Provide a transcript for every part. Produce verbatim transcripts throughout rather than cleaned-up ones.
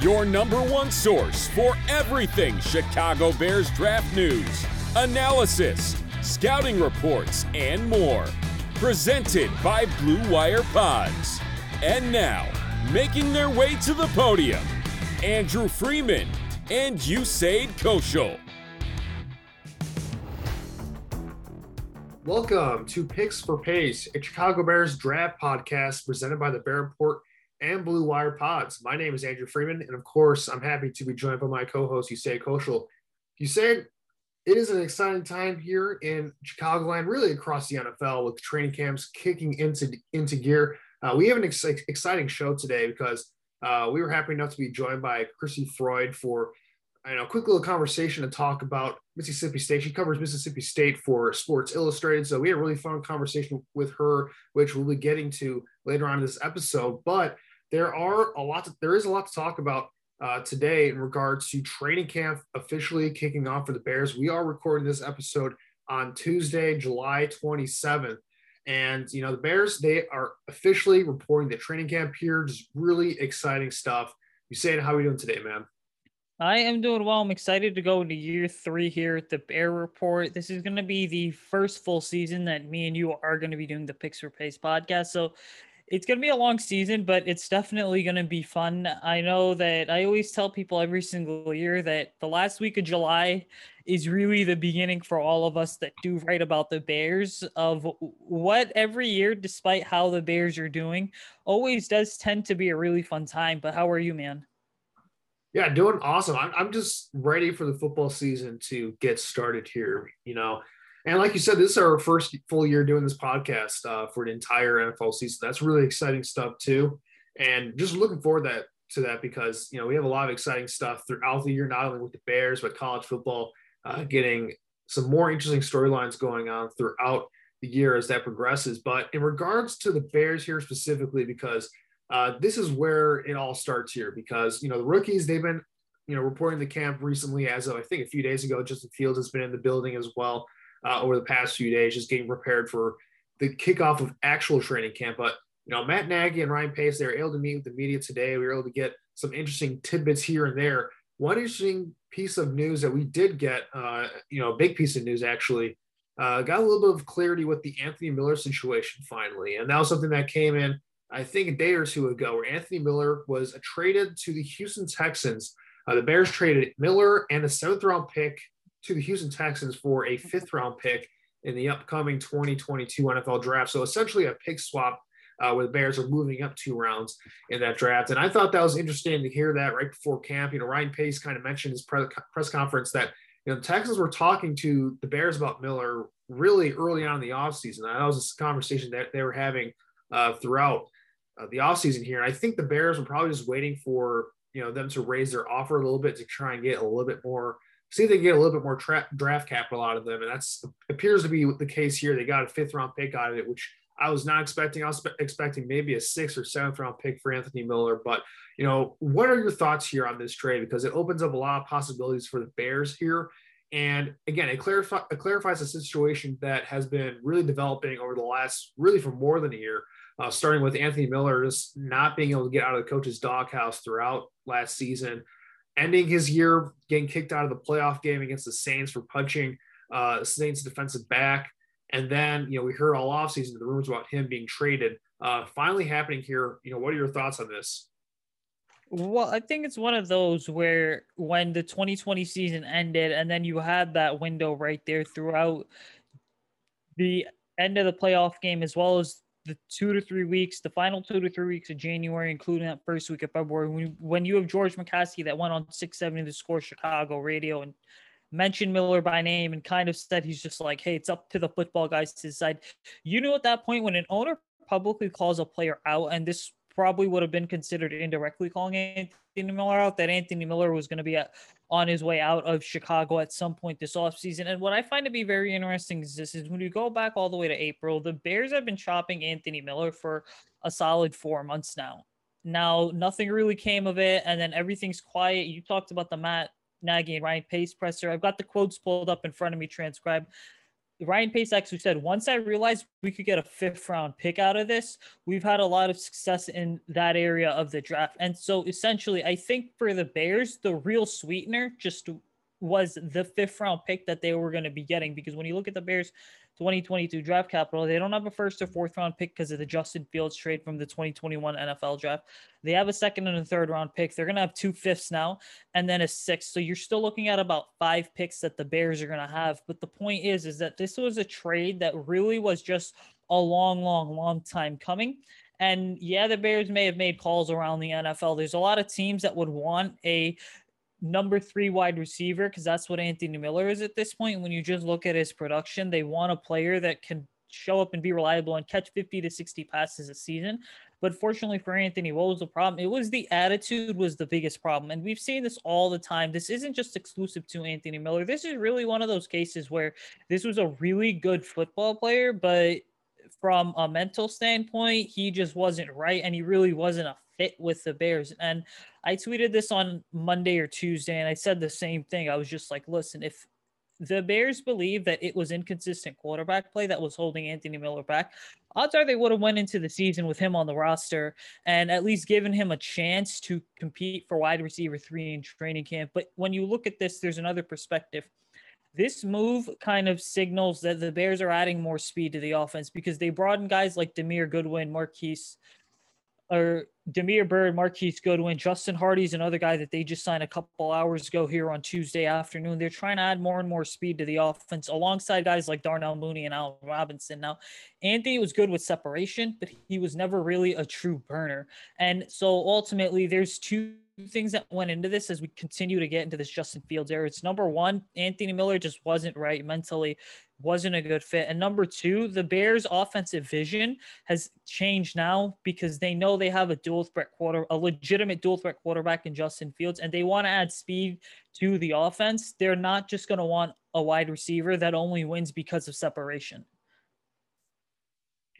Your number one source for everything Chicago Bears draft news, analysis, scouting reports, and more. Presented by Blue Wire Pods. And now, making their way to the podium, Andrew Freeman and Usaid Koshal. Welcome to Picks for Pace, a Chicago Bears draft podcast presented by The Bear Report and Blue Wire Pods. My name is Andrew Freeman, and of course, I'm happy to be joined by my co-host, Usaid Koshal. Usaid, it is an exciting time here in Chicagoland, really across the N F L, with training camps kicking into, into gear. Uh, we have an ex- exciting show today because uh, we were happy enough to be joined by Chrissy Freud for I know, a quick little conversation to talk about Mississippi State. She covers Mississippi State for Sports Illustrated, so we had a really fun conversation with her, which we'll be getting to later on in this episode. But There are a lot. To, there is a lot to talk about uh, today in regards to training camp officially kicking off for the Bears. We are recording this episode on Tuesday, July twenty-seventh, and you know the Bears, they are officially reporting the training camp here. Just really exciting stuff. Usaid, how are we doing today, man? I am doing well. I'm excited to go into year three here at the Bear Report. This is going to be the first full season that me and you are going to be doing the Picks for Pace podcast. So. It's going to be a long season, but it's definitely going to be fun. I know that I always tell people every single year that the last week of July is really the beginning for all of us that do write about the Bears of what every year, despite how the Bears are doing, always does tend to be a really fun time. But how are you, man? Yeah, doing awesome. I'm, I'm just ready for the football season to get started here, you know. And like you said, this is our first full year doing this podcast uh, for the entire N F L season. That's really exciting stuff too. And just looking forward that, to that because, you know, we have a lot of exciting stuff throughout the year, not only with the Bears, but college football, uh, getting some more interesting storylines going on throughout the year as that progresses. But in regards to the Bears here specifically, because uh, this is where it all starts here because, you know, the rookies, they've been, you know, reporting the camp recently as of, I think a few days ago, Justin Fields has been in the building as well. Uh, over the past few days, just getting prepared for the kickoff of actual training camp. But, you know, Matt Nagy and Ryan Pace, they were able to meet with the media today. We were able to get some interesting tidbits here and there. One interesting piece of news that we did get, uh, you know, a big piece of news actually, uh, got a little bit of clarity with the Anthony Miller situation finally. And that was something that came in, I think, a day or two ago, where Anthony Miller was traded to the Houston Texans. Uh, the Bears traded Miller and a seventh-round pick to the Houston Texans for a fifth round pick in the upcoming twenty twenty-two N F L draft. So essentially a pick swap uh, where the Bears are moving up two rounds in that draft. And I thought that was interesting to hear that right before camp. You know, Ryan Pace kind of mentioned his pre- press conference that, you know, the Texans were talking to the Bears about Miller really early on in the offseason. That was a conversation that they were having uh, throughout uh, the offseason here. And I think the Bears were probably just waiting for, you know, them to raise their offer a little bit to try and get a little bit more, see if they can get a little bit more tra- draft capital out of them. And that's appears to be the case here. They got a fifth round pick out of it, which I was not expecting. I was spe- expecting maybe a sixth or seventh round pick for Anthony Miller. But, you know, what are your thoughts here on this trade? Because it opens up a lot of possibilities for the Bears here. And again, it, clarif- it clarifies a situation that has been really developing over the last, really for more than a year, uh, starting with Anthony Miller just not being able to get out of the coach's doghouse throughout last season, ending his year getting kicked out of the playoff game against the Saints for punching uh, Saints defensive back. And then, you know, we heard all offseason the rumors about him being traded. Uh, finally happening here, you know, what are your thoughts on this? Well, I think it's one of those where when the twenty twenty season ended and then you had that window right there throughout the end of the playoff game, as well as the two to three weeks, the final two to three weeks of January, including that first week of February, when you, when you have George McCaskey that went on six seventy to Score Chicago radio and mentioned Miller by name and kind of said, he's just like, hey, it's up to the football guys to decide. You know, at that point when an owner publicly calls a player out, and this probably would have been considered indirectly calling Anthony Miller out, that Anthony Miller was going to be at, on his way out of Chicago at some point this offseason. And what I find to be very interesting is this is when you go back all the way to April, the Bears have been chopping Anthony Miller for a solid four months now. Now, nothing really came of it. And then everything's quiet. You talked about the Matt Nagy and Ryan Pace presser. I've got the quotes pulled up in front of me, transcribed. Ryan Pace actually said, once I realized we could get a fifth round pick out of this, we've had a lot of success in that area of the draft. And so essentially, I think for the Bears, the real sweetener just was the fifth round pick that they were going to be getting. Because when you look at the Bears' twenty twenty-two draft capital, they don't have a first or fourth round pick because of the Justin Fields trade from the twenty twenty-one N F L draft. They have a second and a third round pick. They're going to have two fifths now and then a sixth. So you're still looking at about five picks that the Bears are going to have. But the point is, is that this was a trade that really was just a long, long, long time coming. And yeah, the Bears may have made calls around the N F L. There's a lot of teams that would want a number three wide receiver, because that's what Anthony Miller is at this point. When you just look at his production, they want a player that can show up and be reliable and catch fifty to sixty passes a season. But fortunately for Anthony, what was the problem? It was the attitude was the biggest problem. And we've seen this all the time. This isn't just exclusive to Anthony Miller. This is really one of those cases where this was a really good football player, but from a mental standpoint, he just wasn't right. And he really wasn't a fit with the Bears. And I tweeted this on Monday or Tuesday, and I said the same thing. I was just like, listen, if the Bears believe that it was inconsistent quarterback play that was holding Anthony Miller back, odds are they would have went into the season with him on the roster and at least given him a chance to compete for wide receiver three in training camp. But when you look at this, there's another perspective. This move kind of signals that the Bears are adding more speed to the offense because they brought in guys like Damiere Goodwin, Marquise, or Damiere Byrd, Marquise Goodwin, Justin Hardy's another guy that they just signed a couple hours ago here on Tuesday afternoon. They're trying to add more and more speed to the offense alongside guys like Darnell Mooney and Allen Robinson. Now, Anthony was good with separation, but he was never really a true burner. And so ultimately there's two things that went into this as we continue to get into this Justin Fields era. It's number one, Anthony Miller just wasn't right mentally, wasn't a good fit. And number two, the Bears' offensive vision has changed now because they know they have a dual threat quarter, a legitimate dual threat quarterback in Justin Fields, and they want to add speed to the offense. They're not just going to want a wide receiver that only wins because of separation.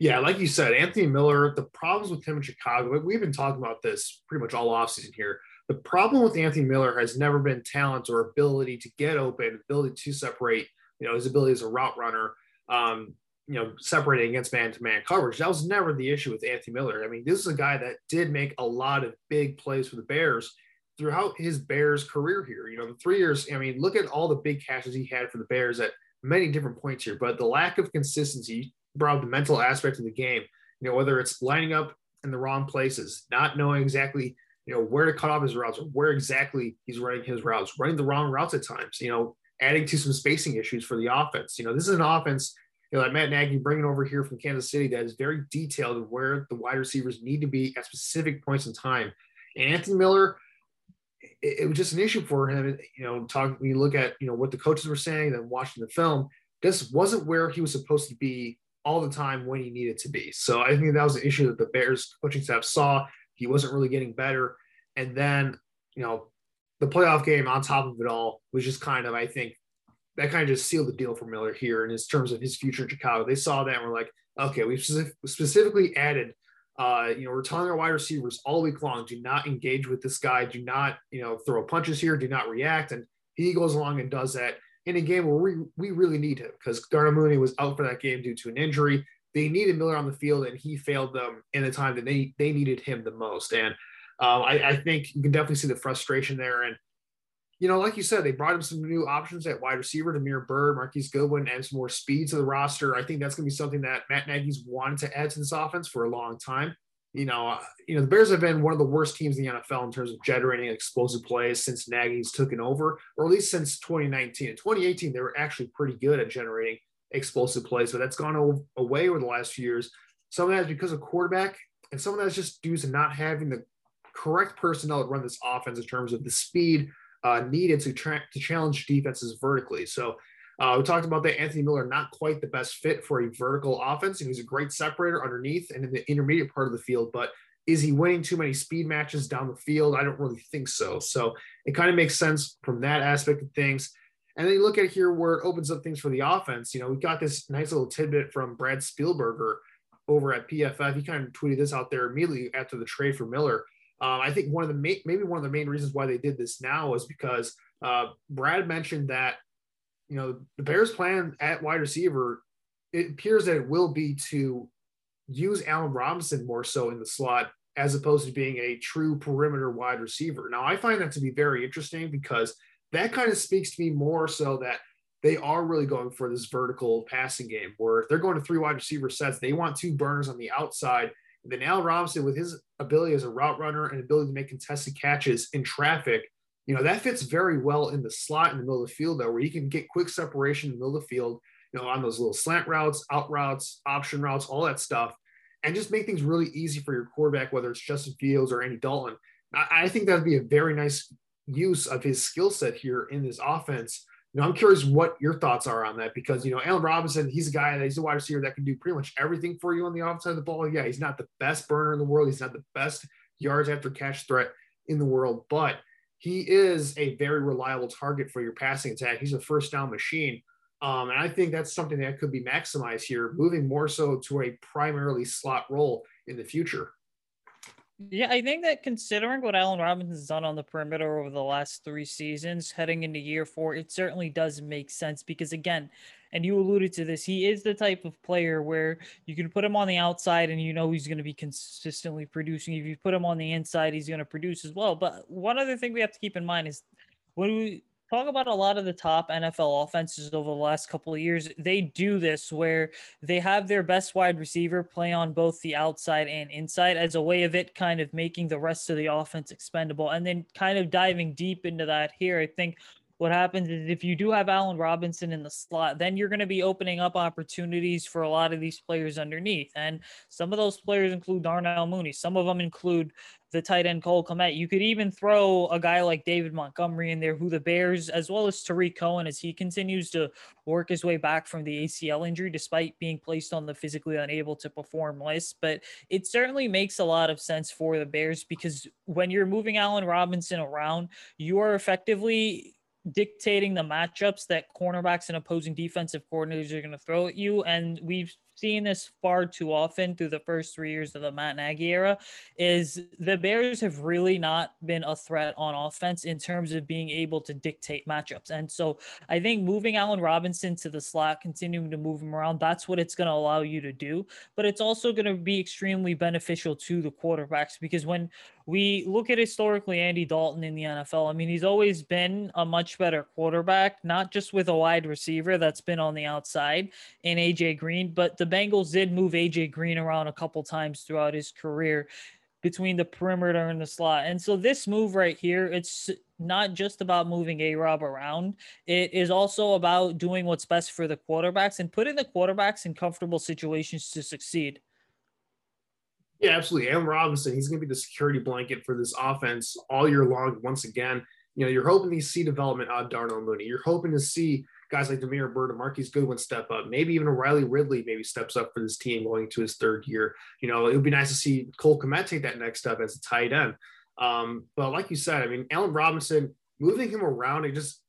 Yeah, like you said, Anthony Miller, the problems with him in Chicago, we've been talking about this pretty much all offseason here. The problem with Anthony Miller has never been talent or ability to get open, ability to separate, you know, his ability as a route runner, um, you know, separating against man-to-man coverage. That was never the issue with Anthony Miller. I mean, this is a guy that did make a lot of big plays for the Bears throughout his Bears career here. You know, the three years, I mean, look at all the big catches he had for the Bears at many different points here, but the lack of consistency brought up the mental aspect of the game, you know, whether it's lining up in the wrong places, not knowing exactly, you know, where to cut off his routes or where exactly he's running his routes, running the wrong routes at times, you know, adding to some spacing issues for the offense. You know, this is an offense, you know, that Matt Nagy bringing over here from Kansas City that is very detailed of where the wide receivers need to be at specific points in time. And Anthony Miller, it, it was just an issue for him. You know, talk, when you look at, you know, what the coaches were saying, then watching the film, this wasn't where he was supposed to be all the time when he needed to be. So I think that was an issue that the Bears coaching staff saw. He wasn't really getting better. And then, you know, the playoff game on top of it all was just kind of, I think that kind of just sealed the deal for Miller here in his terms of his future in Chicago. They saw that and were like, okay, we've specifically added, uh, you know, we're telling our wide receivers all week long, do not engage with this guy. Do not, you know, throw punches here. Do not react. And he goes along and does that. in a game where we, we really need him because Darnell Mooney was out for that game due to an injury. They needed Miller on the field, and he failed them in the time that they, they needed him the most. And uh, I, I think you can definitely see the frustration there. And, you know, like you said, they brought him some new options at wide receiver, Damiere Byrd, Marquise Goodwin, and some more speed to the roster. I think that's going to be something that Matt Nagy's wanted to add to this offense for a long time. You know, uh, you know, the Bears have been one of the worst teams in the N F L in terms of generating explosive plays since Nagy's taken over, or at least since twenty nineteen. In twenty eighteen, they were actually pretty good at generating explosive plays, but that's gone away over the last few years. Some of that is because of quarterback, and some of that is just due to not having the correct personnel to run this offense in terms of the speed uh, needed to, tra- to challenge defenses vertically. So uh, we talked about that Anthony Miller, not quite the best fit for a vertical offense. He was a great separator underneath and in the intermediate part of the field, but is he winning too many speed matches down the field? I don't really think so. So it kind of makes sense from that aspect of things. And then you look at here where it opens up things for the offense. You know, we got this nice little tidbit from Brad Spielberger over at P F F. He kind of tweeted this out there immediately after the trade for Miller. Uh, I think one of the main, maybe one of the main reasons why they did this now is because uh, Brad mentioned that, you know, the Bears' plan at wide receiver, it appears that it will be to use Allen Robinson more so in the slot as opposed to being a true perimeter wide receiver. Now, I find that to be very interesting because that kind of speaks to me more so that they are really going for this vertical passing game where if they're going to three wide receiver sets, they want two burners on the outside. And then Allen Robinson, with his ability as a route runner and ability to make contested catches in traffic, you know, that fits very well in the slot in the middle of the field, though, where you can get quick separation in the middle of the field, you know, on those little slant routes, out routes, option routes, all that stuff, and just make things really easy for your quarterback, whether it's Justin Fields or Andy Dalton. I, I think that'd be a very nice use of his skill set here in this offense. You know, I'm curious what your thoughts are on that because, you know, Allen Robinson, he's a guy that he's a wide receiver that can do pretty much everything for you on the offensive side of the ball. Yeah, he's not the best burner in the world. He's not the best yards after catch threat in the world, but he is a very reliable target for your passing attack. He's a first down machine. Um, and I think that's something that could be maximized here, moving more so to a primarily slot role in the future. Yeah, I think that considering what Allen Robinson's done on the perimeter over the last three seasons, heading into year four, it certainly does make sense because, again, and you alluded to this, he is the type of player where you can put him on the outside and you know he's going to be consistently producing. If you put him on the inside, he's going to produce as well. But one other thing we have to keep in mind is when we talk about a lot of the top N F L offenses over the last couple of years, they do this where they have their best wide receiver play on both the outside and inside as a way of it kind of making the rest of the offense expendable. And then kind of diving deep into that here, I think what happens is if you do have Allen Robinson in the slot, then you're going to be opening up opportunities for a lot of these players underneath. And some of those players include Darnell Mooney. Some of them include the tight end Cole Kmet. You could even throw a guy like David Montgomery in there, who the Bears, as well as Tariq Cohen, as he continues to work his way back from the A C L injury, despite being placed on the physically unable to perform list. But it certainly makes a lot of sense for the Bears because when you're moving Allen Robinson around, you are effectively dictating the matchups that cornerbacks and opposing defensive coordinators are going to throw at you. And we've seen this far too often through the first three years of the Matt Nagy era is the Bears have really not been a threat on offense in terms of being able to dictate matchups. And so I think moving Allen Robinson to the slot, continuing to move him around, that's what it's going to allow you to do. But it's also going to be extremely beneficial to the quarterbacks because when we look at historically Andy Dalton in the N F L, I mean, he's always been a much better quarterback, not just with a wide receiver that's been on the outside in A J Green, but the Bengals did move A J Green around a couple times throughout his career between the perimeter and the slot. And so this move right here, it's not just about moving A-Rob around. It is also about doing what's best for the quarterbacks and putting the quarterbacks in comfortable situations to succeed. Yeah, absolutely. Allen Robinson, he's going to be the security blanket for this offense all year long. Once again, you know, you're hoping to see development on Darnell Mooney. You're hoping to see guys like Damiere Byrd and Marquise Goodwin step up. Maybe even Riley Ridley maybe steps up for this team going to his third year. You know, it would be nice to see Cole Kmet take that next step as a tight end. Um, but like you said, I mean, Allen Robinson, moving him around and just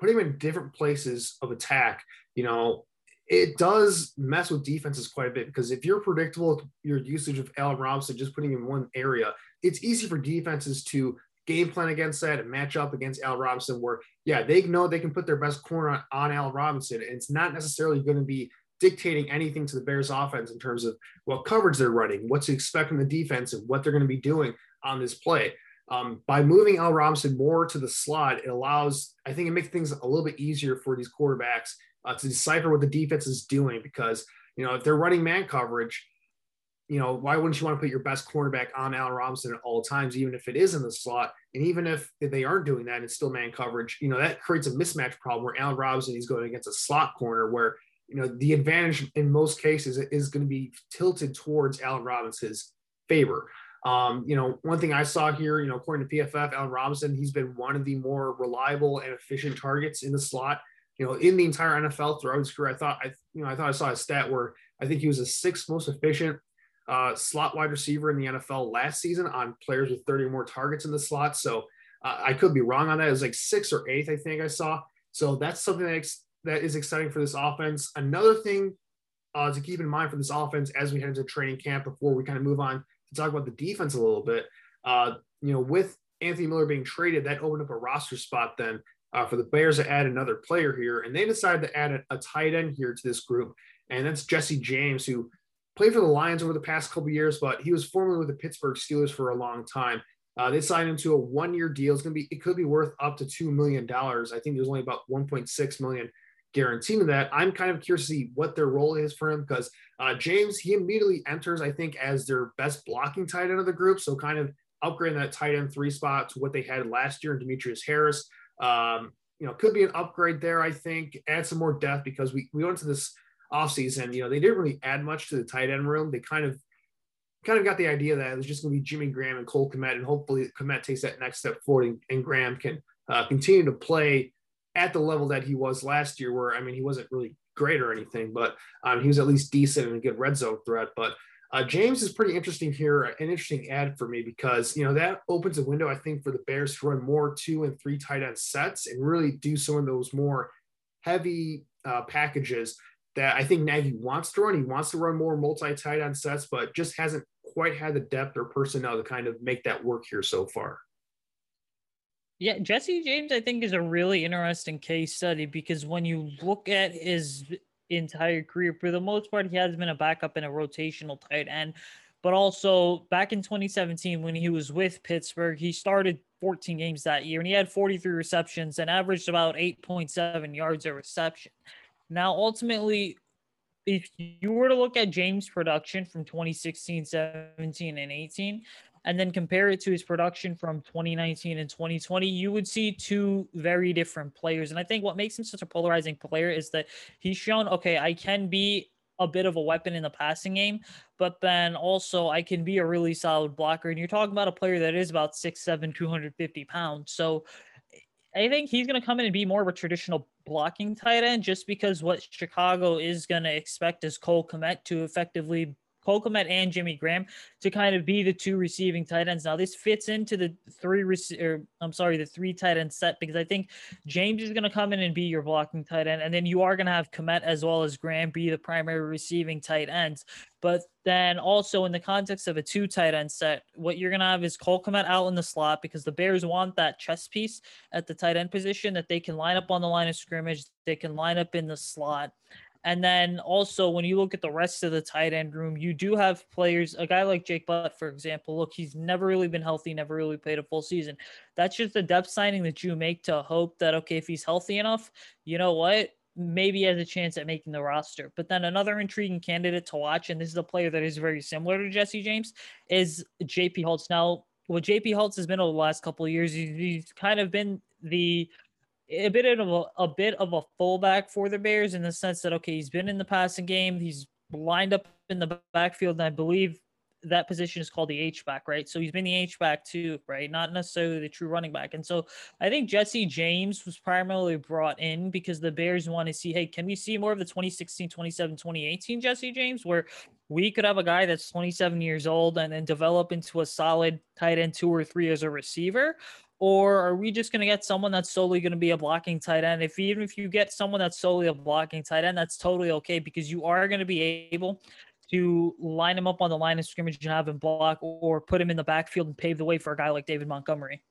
putting him in different places of attack, you know, it does mess with defenses quite a bit because if you're predictable with your usage of Allen Robinson, just putting him in one area, it's easy for defenses to game plan against that and match up against Allen Robinson where, yeah, they know they can put their best corner on, on Allen Robinson. And it's not necessarily going to be dictating anything to the Bears offense in terms of what coverage they're running, what to expect from the defense, and what they're going to be doing on this play. Um, by moving Allen Robinson more to the slot, it allows, I think it makes things a little bit easier for these quarterbacks uh, to decipher what the defense is doing, because, you know, if they're running man coverage, you know, why wouldn't you want to put your best cornerback on Allen Robinson at all times, even if it is in the slot? And even if they aren't doing that and it's still man coverage, you know, that creates a mismatch problem where Allen Robinson is going against a slot corner where, you know, the advantage in most cases is going to be tilted towards Allen Robinson's favor. Um, you know, one thing I saw here, you know, according to P F F, Allen Robinson, he's been one of the more reliable and efficient targets in the slot, you know, in the entire N F L throughout his career. I thought, I, you know, I thought I saw a stat where I think he was the sixth most efficient uh, slot wide receiver in the N F L last season on players with thirty or more targets in the slot. So uh, I could be wrong on that. It was like sixth or eighth, I think I saw. So that's something that ex- that is exciting for this offense. Another thing uh, to keep in mind for this offense as we head into training camp before we kind of move on to talk about the defense a little bit, uh, you know, with Anthony Miller being traded, that opened up a roster spot then uh, for the Bears to add another player here. And they decided to add a, a tight end here to this group. And that's Jesse James, who played for the Lions over the past couple of years, but he was formerly with the Pittsburgh Steelers for a long time. Uh, they signed him to a one-year deal. It's going to be, it could be worth up to two million dollars. I think there's only about one point six million dollars guaranteed in that. I'm kind of curious to see what their role is for him, because uh, James, he immediately enters, I think, as their best blocking tight end of the group. So kind of upgrading that tight end three spot to what they had last year in Demetrius Harris. Um, you know, could be an upgrade there, I think. Add some more depth, because we, we went to this offseason, you know, they didn't really add much to the tight end room. They kind of kind of got the idea that it was just going to be Jimmy Graham and Cole Kmet, and hopefully Kmet takes that next step forward and, and Graham can uh, continue to play at the level that he was last year, where, I mean, he wasn't really great or anything, but um, he was at least decent and a good red zone threat. But uh, James is pretty interesting here, an interesting ad for me, because, you know, that opens a window, I think, for the Bears to run more two and three tight end sets and really do some of those more heavy uh, packages that I think Nagy wants to run. He wants to run more multi-tight end sets, but just hasn't quite had the depth or personnel to kind of make that work here so far. Yeah, Jesse James, I think, is a really interesting case study, because when you look at his entire career, for the most part, he has been a backup and a rotational tight end. But also, back in twenty seventeen, when he was with Pittsburgh, he started fourteen games that year, and he had forty-three receptions and averaged about eight point seven yards a reception. Now, ultimately, if you were to look at James' production from twenty sixteen, seventeen, and eighteen, and then compare it to his production from twenty nineteen and twenty twenty, you would see two very different players. And I think what makes him such a polarizing player is that he's shown, okay, I can be a bit of a weapon in the passing game, but then also I can be a really solid blocker. And you're talking about a player that is about six foot seven, two hundred fifty pounds. So I think he's going to come in and be more of a traditional blocking tight end, just because what Chicago is going to expect is Cole Kmet to effectively Cole Kmet and Jimmy Graham to kind of be the two receiving tight ends. Now, this fits into the three, rec- or, I'm sorry, the three tight end set, because I think James is going to come in and be your blocking tight end. And then you are going to have Kmet as well as Graham be the primary receiving tight ends. But then also in the context of a two tight end set, what you're going to have is Cole Kmet out in the slot, because the Bears want that chess piece at the tight end position that they can line up on the line of scrimmage. They can line up in the slot. And then also, when you look at the rest of the tight end room, you do have players, a guy like Jake Butt, for example. Look, he's never really been healthy, never really played a full season. That's just a depth signing that you make to hope that, okay, if he's healthy enough, you know what, maybe he has a chance at making the roster. But then another intriguing candidate to watch, and this is a player that is very similar to Jesse James, is J P Holtz. Now, what J P Holtz has been over the last couple of years, he's kind of been the – a bit of a, a bit of a fullback for the Bears, in the sense that, okay, he's been in the passing game. He's lined up in the backfield. And I believe that position is called the H-back, right? So he's been the H-back too, right? Not necessarily the true running back. And so I think Jesse James was primarily brought in because the Bears want to see, hey, can we see more of the twenty sixteen, twenty seventeen, twenty eighteen Jesse James, where we could have a guy that's twenty-seven years old and then develop into a solid tight end two or three as a receiver? Or are we just going to get someone that's solely going to be a blocking tight end? If even if you get someone that's solely a blocking tight end, that's totally okay, because you are going to be able to line him up on the line of scrimmage and have him block, or put him in the backfield and pave the way for a guy like David Montgomery.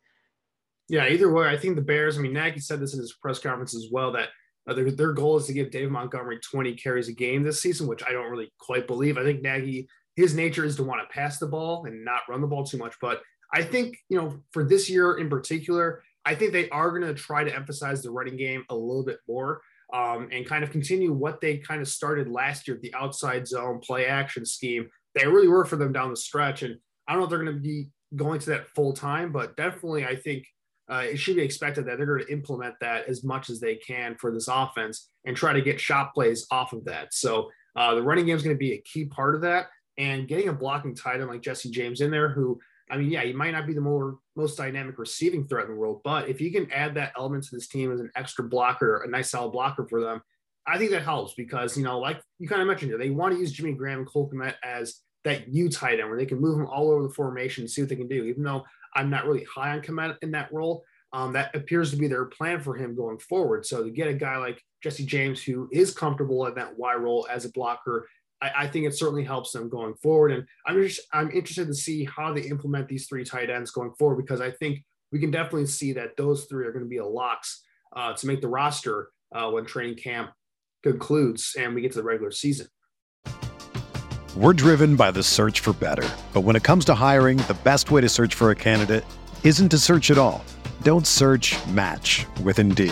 Yeah, either way, I think the Bears, I mean, Nagy said this in his press conference as well, that uh, their, their goal is to give Dave Montgomery twenty carries a game this season, which I don't really quite believe. I think Nagy, his nature is to want to pass the ball and not run the ball too much. But I think, you know, for this year in particular, I think they are going to try to emphasize the running game a little bit more um, and kind of continue what they kind of started last year, the outside zone play action scheme. They really were for them down the stretch. And I don't know if they're going to be going to that full time, but definitely I think uh, it should be expected that they're going to implement that as much as they can for this offense and try to get shot plays off of that. So uh, the running game is going to be a key part of that, and getting a blocking tight end like Jesse James in there, who, I mean, yeah, he might not be the more, most dynamic receiving threat in the world, but if you can add that element to this team as an extra blocker, a nice solid blocker for them, I think that helps because, you know, like you kind of mentioned here, they want to use Jimmy Graham and Cole Kmet as that U tight end where they can move them all over the formation and see what they can do. Even though I'm not really high on Kmet in that role, um, that appears to be their plan for him going forward. So to get a guy like Jesse James, who is comfortable at that Y role as a blocker, I think it certainly helps them going forward. And I'm just, I'm interested to see how they implement these three tight ends going forward, because I think we can definitely see that those three are going to be a locks uh, to make the roster uh, when training camp concludes and we get to the regular season. We're driven by the search for better, but when it comes to hiring, the best way to search for a candidate isn't to search at all. Don't search, match with Indeed.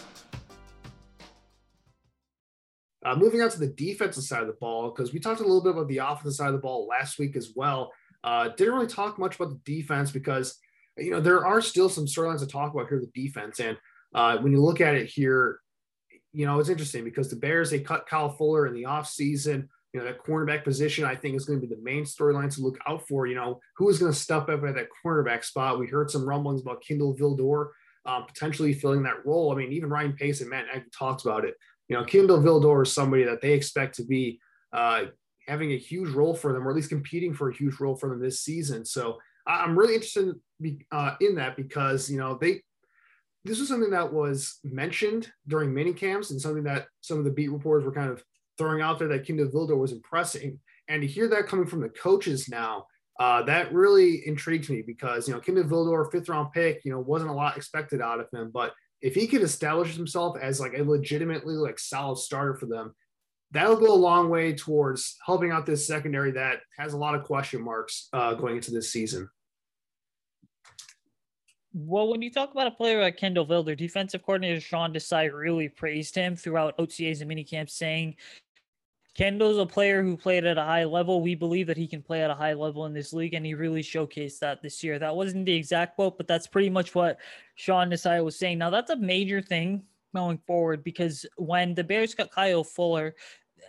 Uh, moving on to the defensive side of the ball, because we talked a little bit about the offensive side of the ball last week as well. Uh, didn't really talk much about the defense because, you know, there are still some storylines to talk about here, the defense. And uh, when you look at it here, you know, it's interesting because the Bears, they cut Kyle Fuller in the offseason. You know, that cornerback position, I think, is going to be the main storyline to look out for. You know, who is going to step up at that cornerback spot? We heard some rumblings about Kendall Vildor uh, potentially filling that role. I mean, even Ryan Pace and Matt Nagy talked about it. You know, Kendall Vildor is somebody that they expect to be uh, having a huge role for them, or at least competing for a huge role for them this season. So I'm really interested uh, in that because, you know, they this was something that was mentioned during mini camps and something that some of the beat reporters were kind of throwing out there that Kendall Vildor was impressing. And to hear that coming from the coaches now, uh, that really intrigues me because, you know, Kendall Vildor, fifth round pick, you know, wasn't a lot expected out of him, but if he could establish himself as like a legitimately like solid starter for them, that'll go a long way towards helping out this secondary that has a lot of question marks uh, going into this season. Well, when you talk about a player like Kendall Vildor, defensive coordinator Sean Desai really praised him throughout O T As and minicamp, saying, Kendall's a player who played at a high level. We believe that he can play at a high level in this league, and he really showcased that this year. That wasn't the exact quote, but that's pretty much what Sean Desai was saying. Now, that's a major thing going forward because when the Bears got Kyle Fuller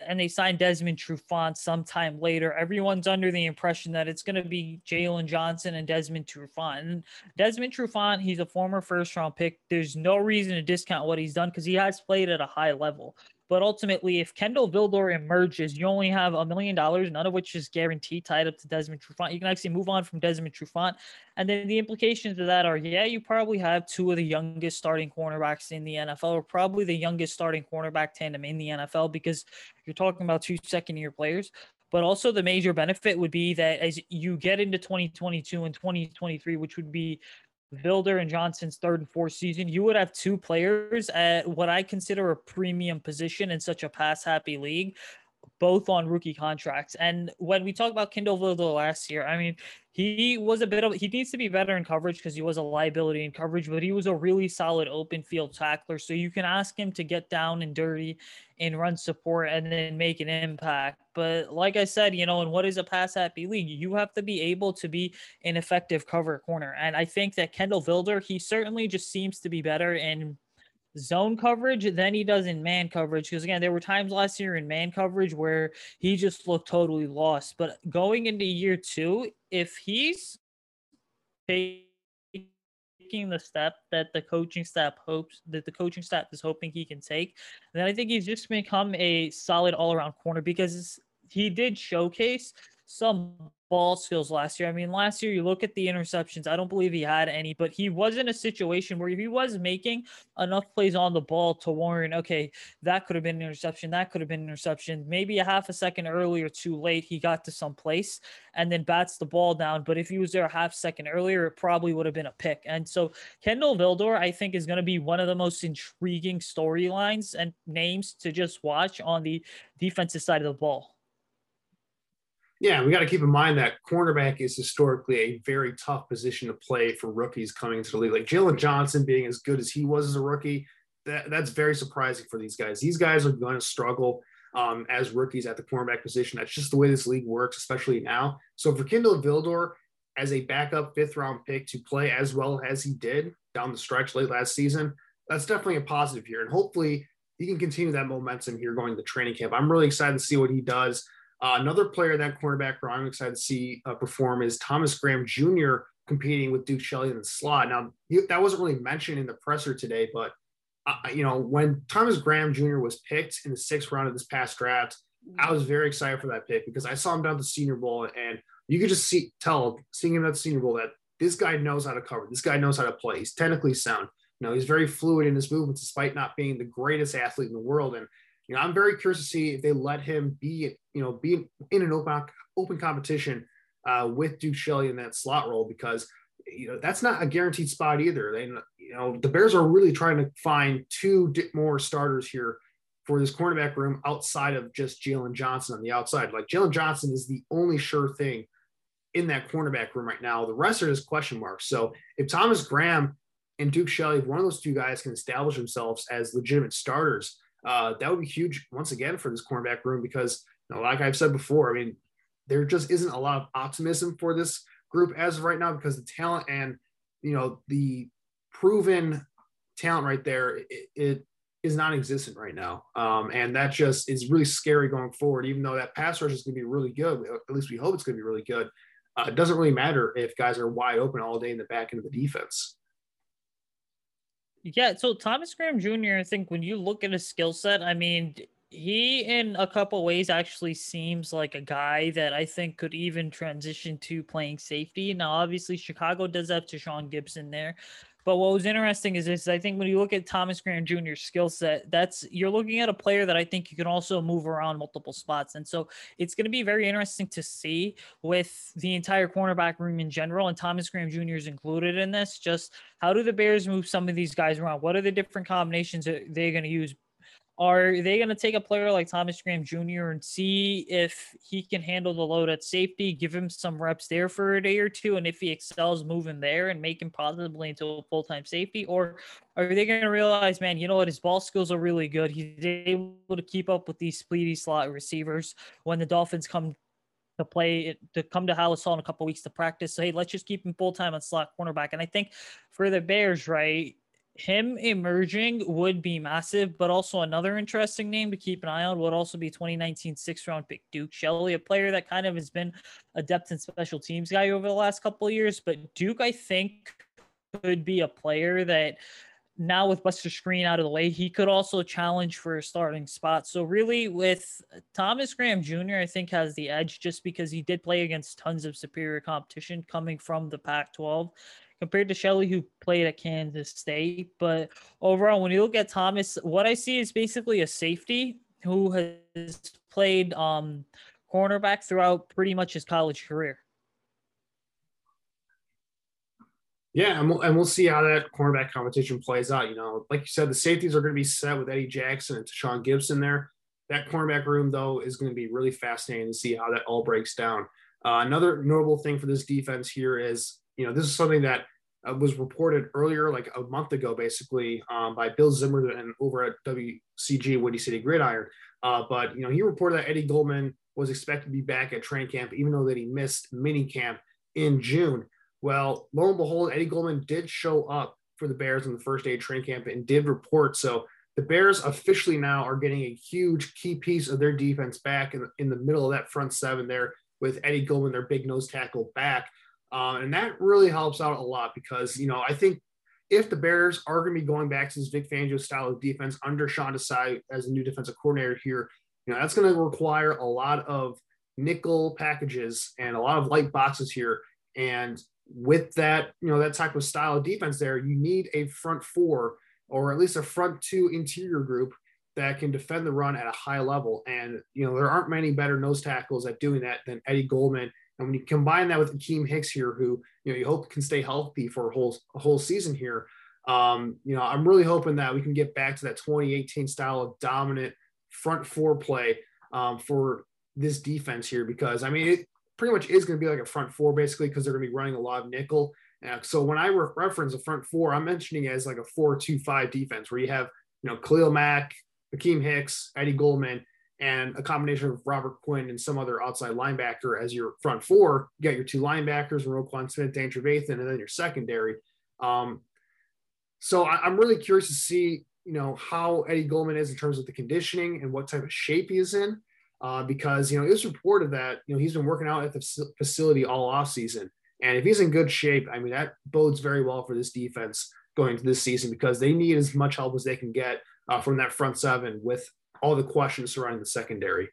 and they signed Desmond Trufant sometime later, everyone's under the impression that it's going to be Jaylon Johnson and Desmond Trufant. And Desmond Trufant, he's a former first-round pick. There's no reason to discount what he's done because he has played at a high level. But ultimately, if Kendall Vildor emerges, you only have a million dollars, none of which is guaranteed, tied up to Desmond Trufant. You can actually move on from Desmond Trufant. And then the implications of that are, yeah, you probably have two of the youngest starting cornerbacks in the N F L, or probably the youngest starting cornerback tandem in the N F L, because you're talking about two second-year players. But also the major benefit would be that as you get into twenty twenty-two and twenty twenty-three, which would be Vildor and Johnson's third and fourth season, you would have two players at what I consider a premium position in such a pass-happy league. both on rookie contracts. And when we talk about Kendall Vildor last year, I mean, he was a bit of, he needs to be better in coverage because he was a liability in coverage, but he was a really solid open field tackler. So you can ask him to get down and dirty and run support and then make an impact. But like I said, you know, in what is a pass happy league, you have to be able to be an effective cover corner. And I think that Kendall Vildor, he certainly just seems to be better in zone coverage than he does in man coverage, because again, there were times last year in man coverage where he just looked totally lost. But going into year two, if he's taking the step that the coaching staff hopes that the coaching staff is hoping he can take, then I think he's just become a solid all-around corner, because he did showcase some ball skills last year. I mean, last year, you look at the interceptions, I don't believe he had any, but he was in a situation where he was making enough plays on the ball to warrant, okay, that could have been an interception, that could have been an interception. Maybe a half a second earlier too late, he got to some place and then bats the ball down. But if he was there a half second earlier, it probably would have been a pick. And so Kendall Vildor, I think, is going to be one of the most intriguing storylines and names to just watch on the defensive side of the ball. Yeah, we got to keep in mind that cornerback is historically a very tough position to play for rookies coming into the league. Like Jaylon Johnson being as good as he was as a rookie, that, that's very surprising for these guys. These guys are going to struggle um, as rookies at the cornerback position. That's just the way this league works, especially now. So for Kendall Vildor, as a backup fifth-round pick to play as well as he did down the stretch late last season, that's definitely a positive here. And hopefully he can continue that momentum here going to the training camp. I'm really excited to see what he does. Uh, another player in that cornerback room I'm excited to see uh, perform is Thomas Graham Junior competing with Duke Shelley in the slot. Now, he, that wasn't really mentioned in the presser today, but, uh, you know, when Thomas Graham Junior was picked in the sixth round of this past draft, I was very excited for that pick because I saw him down at the Senior Bowl, and you could just see tell, seeing him at the Senior Bowl, that this guy knows how to cover. This guy knows how to play. He's technically sound. You know, he's very fluid in his movements despite not being the greatest athlete in the world. And you know, I'm very curious to see if they let him be, you know, be in an open open competition uh, with Duke Shelley in that slot role, because, you know, that's not a guaranteed spot either. And, you know, the Bears are really trying to find two more starters here for this cornerback room outside of just Jaylon Johnson on the outside. Like Jaylon Johnson is the only sure thing in that cornerback room right now. The rest are just question marks. So if Thomas Graham and Duke Shelley, if one of those two guys can establish themselves as legitimate starters, Uh, that would be huge once again for this cornerback room, because, you know, like I've said before, I mean, there just isn't a lot of optimism for this group as of right now, because the talent and, you know, the proven talent right there, it, it is non-existent right now. Um, and that just is really scary going forward, even though that pass rush is going to be really good. At least we hope it's going to be really good. Uh, it doesn't really matter if guys are wide open all day in the back end of the defense. Yeah, so Thomas Graham Junior, I think when you look at his skill set, I mean, he in a couple ways actually seems like a guy that I think could even transition to playing safety. Now, obviously, Chicago does have Tashawn Gibson there. But what was interesting is this, I think when you look at Thomas Graham Junior's skill set, that's you're looking at a player that I think you can also move around multiple spots. And so it's going to be very interesting to see with the entire cornerback room in general, and Thomas Graham Junior is included in this, just how do the Bears move some of these guys around? What are the different combinations that they're going to use? Are they going to take a player like Thomas Graham Junior and see if he can handle the load at safety, give him some reps there for a day or two, and if he excels, move him there and make him possibly into a full-time safety? Or are they going to realize, man, you know what, his ball skills are really good. He's able to keep up with these speedy slot receivers when the Dolphins come to play, to come to Hallis Hall in a couple of weeks to practice. So, hey, let's just keep him full-time on slot cornerback. And I think for the Bears, right, him emerging would be massive, but also another interesting name to keep an eye on would also be twenty nineteen sixth round pick Duke Shelley, a player that kind of has been a depth and special teams guy over the last couple of years. But Duke, I think, could be a player that now with Buster Screen out of the way, he could also challenge for a starting spot. So really with Thomas Graham Junior, I think has the edge just because he did play against tons of superior competition coming from the Pac twelve. Compared to Shelley, who played at Kansas State. But overall, when you look at Thomas, what I see is basically a safety who has played um, cornerback throughout pretty much his college career. Yeah, and we'll, and we'll see how that cornerback competition plays out. You know, like you said, the safeties are going to be set with Eddie Jackson and Tashawn Gibson there. That cornerback room, though, is going to be really fascinating to see how that all breaks down. Uh, another notable thing for this defense here is, you know, this is something that uh, was reported earlier, like a month ago, basically, um, by Bill Zimmerman over at W C G, Windy City Gridiron. Uh, but, you know, he reported that Eddie Goldman was expected to be back at training camp, even though that he missed mini camp in June. Well, lo and behold, Eddie Goldman did show up for the Bears on the first day of training camp and did report. So the Bears officially now are getting a huge key piece of their defense back in, in the middle of that front seven there with Eddie Goldman, their big nose tackle, back. Um, and that really helps out a lot because, you know, I think if the Bears are going to be going back to this Vic Fangio style of defense under Sean Desai as the new defensive coordinator here, you know, that's going to require a lot of nickel packages and a lot of light boxes here. And with that, you know, that type of style of defense there, you need a front four or at least a front two interior group that can defend the run at a high level. And, you know, there aren't many better nose tackles at doing that than Eddie Goldman. And when you combine that with Akeem Hicks here, who, you know, you hope can stay healthy for a whole, a whole season here. Um, you know, I'm really hoping that we can get back to that twenty eighteen style of dominant front four play um, for this defense here, because I mean, it pretty much is going to be like a front four basically, because they're going to be running a lot of nickel. Uh, so when I re- reference a front four, I'm mentioning it as like a four, two, five defense where you have, you know, Khalil Mack, Akeem Hicks, Eddie Goldman, and a combination of Robert Quinn and some other outside linebacker as your front four. You got your two linebackers, Roquan Smith, Dan Trevathan, and then your secondary. Um, so I- I'm really curious to see, you know, how Eddie Goldman is in terms of the conditioning and what type of shape he is in, uh, because, you know, it was reported that, you know, he's been working out at the facility all offseason. And if he's in good shape, I mean, that bodes very well for this defense going into this season, because they need as much help as they can get uh, from that front seven with all the questions surrounding the secondary.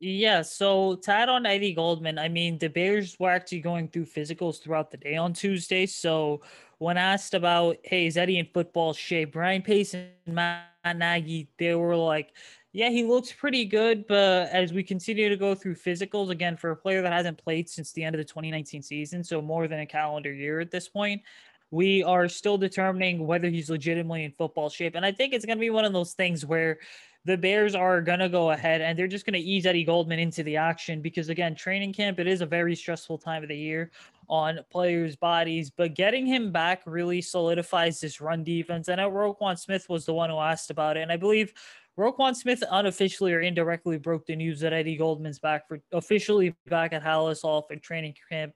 Yeah, so tied on Eddie Goldman, I mean, the Bears were actually going through physicals throughout the day on Tuesday. So when asked about, hey, is Eddie in football shape, Ryan Pace and Matt Nagy, they were like, yeah, he looks pretty good. But as we continue to go through physicals, again, for a player that hasn't played since the end of the twenty nineteen season, so more than a calendar year at this point, we are still determining whether he's legitimately in football shape. And I think it's going to be one of those things where the Bears are going to go ahead and they're just going to ease Eddie Goldman into the action because, again, training camp, it is a very stressful time of the year on players' bodies. But getting him back really solidifies this run defense. And I know Roquan Smith was the one who asked about it. And I believe Roquan Smith unofficially or indirectly broke the news that Eddie Goldman's back for officially back at Hallis Hall for training camp.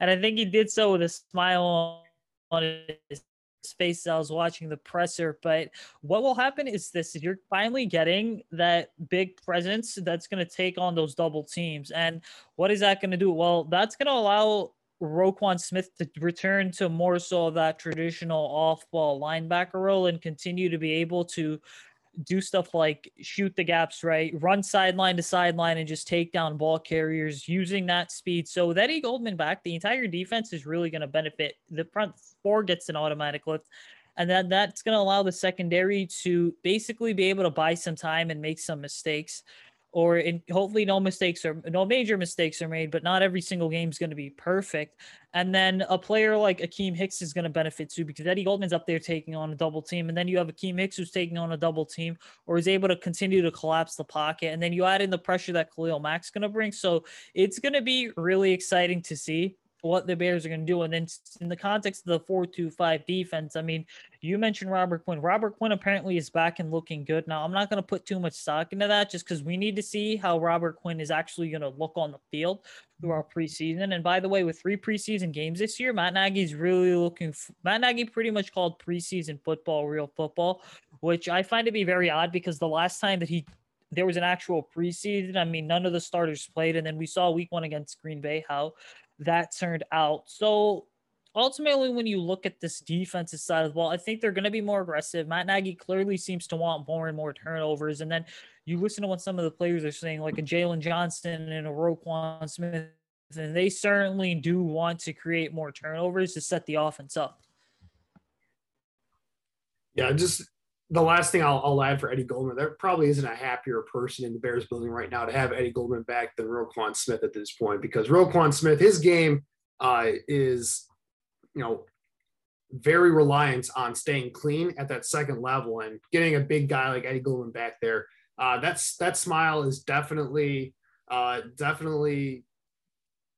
And I think he did so with a smile on his space. I was watching the presser, but what will happen is this: you're finally getting that big presence that's going to take on those double teams. And what is that going to do? Well, that's going to allow Roquan Smith to return to more so of that traditional off-ball linebacker role and continue to be able to do stuff like shoot the gaps, right? Run sideline to sideline and just take down ball carriers using that speed. So with Eddie Goldman back, the entire defense is really going to benefit. The front four gets an automatic lift, and then that's going to allow the secondary to basically be able to buy some time and make some mistakes, or in, hopefully no mistakes or no major mistakes are made, but not every single game is going to be perfect. And then a player like Akeem Hicks is going to benefit too, because Eddie Goldman's up there taking on a double team. And then you have Akeem Hicks who's taking on a double team or is able to continue to collapse the pocket. And then you add in the pressure that Khalil Mack's going to bring. So it's going to be really exciting to see what the Bears are going to do. And then in the context of the four two five defense, I mean, you mentioned Robert Quinn. Robert Quinn apparently is back and looking good. Now, I'm not going to put too much stock into that just because we need to see how Robert Quinn is actually going to look on the field throughout preseason. And by the way, with three preseason games this year, Matt Nagy's really looking f- – Matt Nagy pretty much called preseason football real football, which I find to be very odd because the last time that he – there was an actual preseason, I mean, none of the starters played. And then we saw week one against Green Bay how – that turned out. So ultimately, when you look at this defensive side of the ball, I think they're going to be more aggressive. Matt Nagy clearly seems to want more and more turnovers. And then you listen to what some of the players are saying, like a Jaylon Johnson and a Roquan Smith, and they certainly do want to create more turnovers to set the offense up. Yeah, just the last thing I'll, I'll add for Eddie Goldman, there probably isn't a happier person in the Bears building right now to have Eddie Goldman back than Roquan Smith at this point, because Roquan Smith, his game uh, is, you know, very reliant on staying clean at that second level, and getting a big guy like Eddie Goldman back there. Uh, that's that smile is definitely, uh, definitely,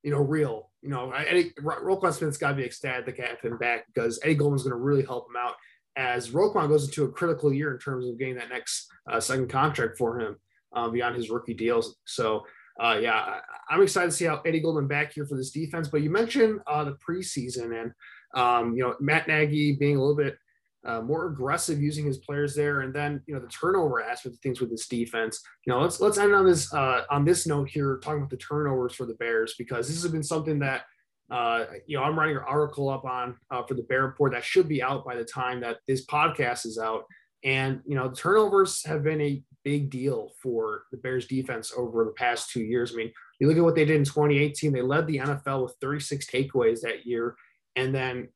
you know, real. You know, Eddie, Roquan Smith's got to be ecstatic to have him back, because Eddie Goldman's going to really help him out as Roquan goes into a critical year in terms of getting that next uh, second contract for him uh, beyond his rookie deals. So, uh, yeah, I, I'm excited to see how Eddie Goldman back here for this defense. But you mentioned uh, the preseason and, um, you know, Matt Nagy being a little bit uh, more aggressive using his players there. And then, you know, the turnover aspect of things with this defense. You know, let's, let's end on this, uh, on this note here, talking about the turnovers for the Bears, because this has been something that, uh, you know, I'm writing an article up on uh, for the Bear Report that should be out by the time that this podcast is out. And, you know, the turnovers have been a big deal for the Bears defense over the past two years. I mean, you look at what they did in twenty eighteen, they led the N F L with thirty-six takeaways that year. And then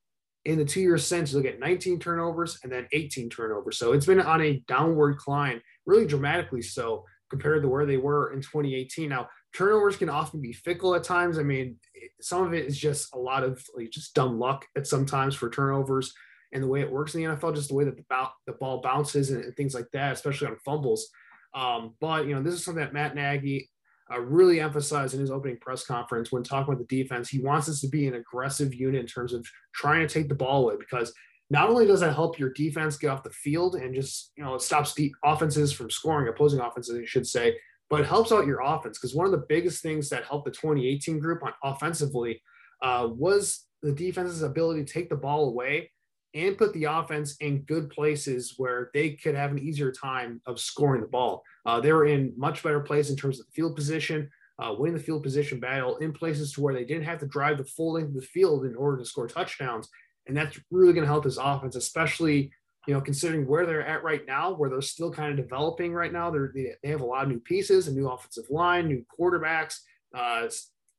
in the two years since, you look at nineteen turnovers and then eighteen turnovers. So it's been on a downward climb, really dramatically so, compared to where they were in twenty eighteen. Now, turnovers can often be fickle at times. I mean, some of it is just a lot of like, just dumb luck at sometimes for turnovers and the way it works in the N F L, just the way that the, ball, the ball bounces and, and things like that, especially on fumbles. Um, but, you know, this is something that Matt Nagy uh, really emphasized in his opening press conference when talking about the defense. He wants us to be an aggressive unit in terms of trying to take the ball away, because not only does that help your defense get off the field and just, you know, it stops the offenses from scoring, opposing offenses, I should say, but it helps out your offense. Because one of the biggest things that helped the twenty eighteen group on offensively uh, was the defense's ability to take the ball away and put the offense in good places where they could have an easier time of scoring the ball. Uh, they were in much better place in terms of the field position, uh, winning the field position battle in places to where they didn't have to drive the full length of the field in order to score touchdowns. And that's really going to help this offense, especially, you know, considering where they're at right now, where they're still kind of developing right now. They're, they they have a lot of new pieces, a new offensive line, new quarterbacks, uh,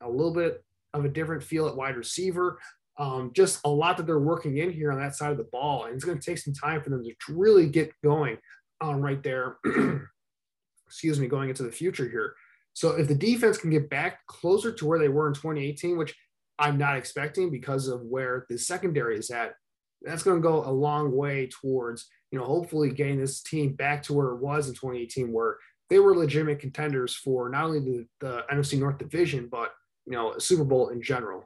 a little bit of a different feel at wide receiver, um, just a lot that they're working in here on that side of the ball. And it's going to take some time for them to really get going on right there, excuse me, going into the future here. So if the defense can get back closer to where they were in twenty eighteen, which I'm not expecting because of where the secondary is at, that's going to go a long way towards, you know, hopefully getting this team back to where it was in twenty eighteen, where they were legitimate contenders for not only the, the N F C North division, but, you know, Super Bowl in general.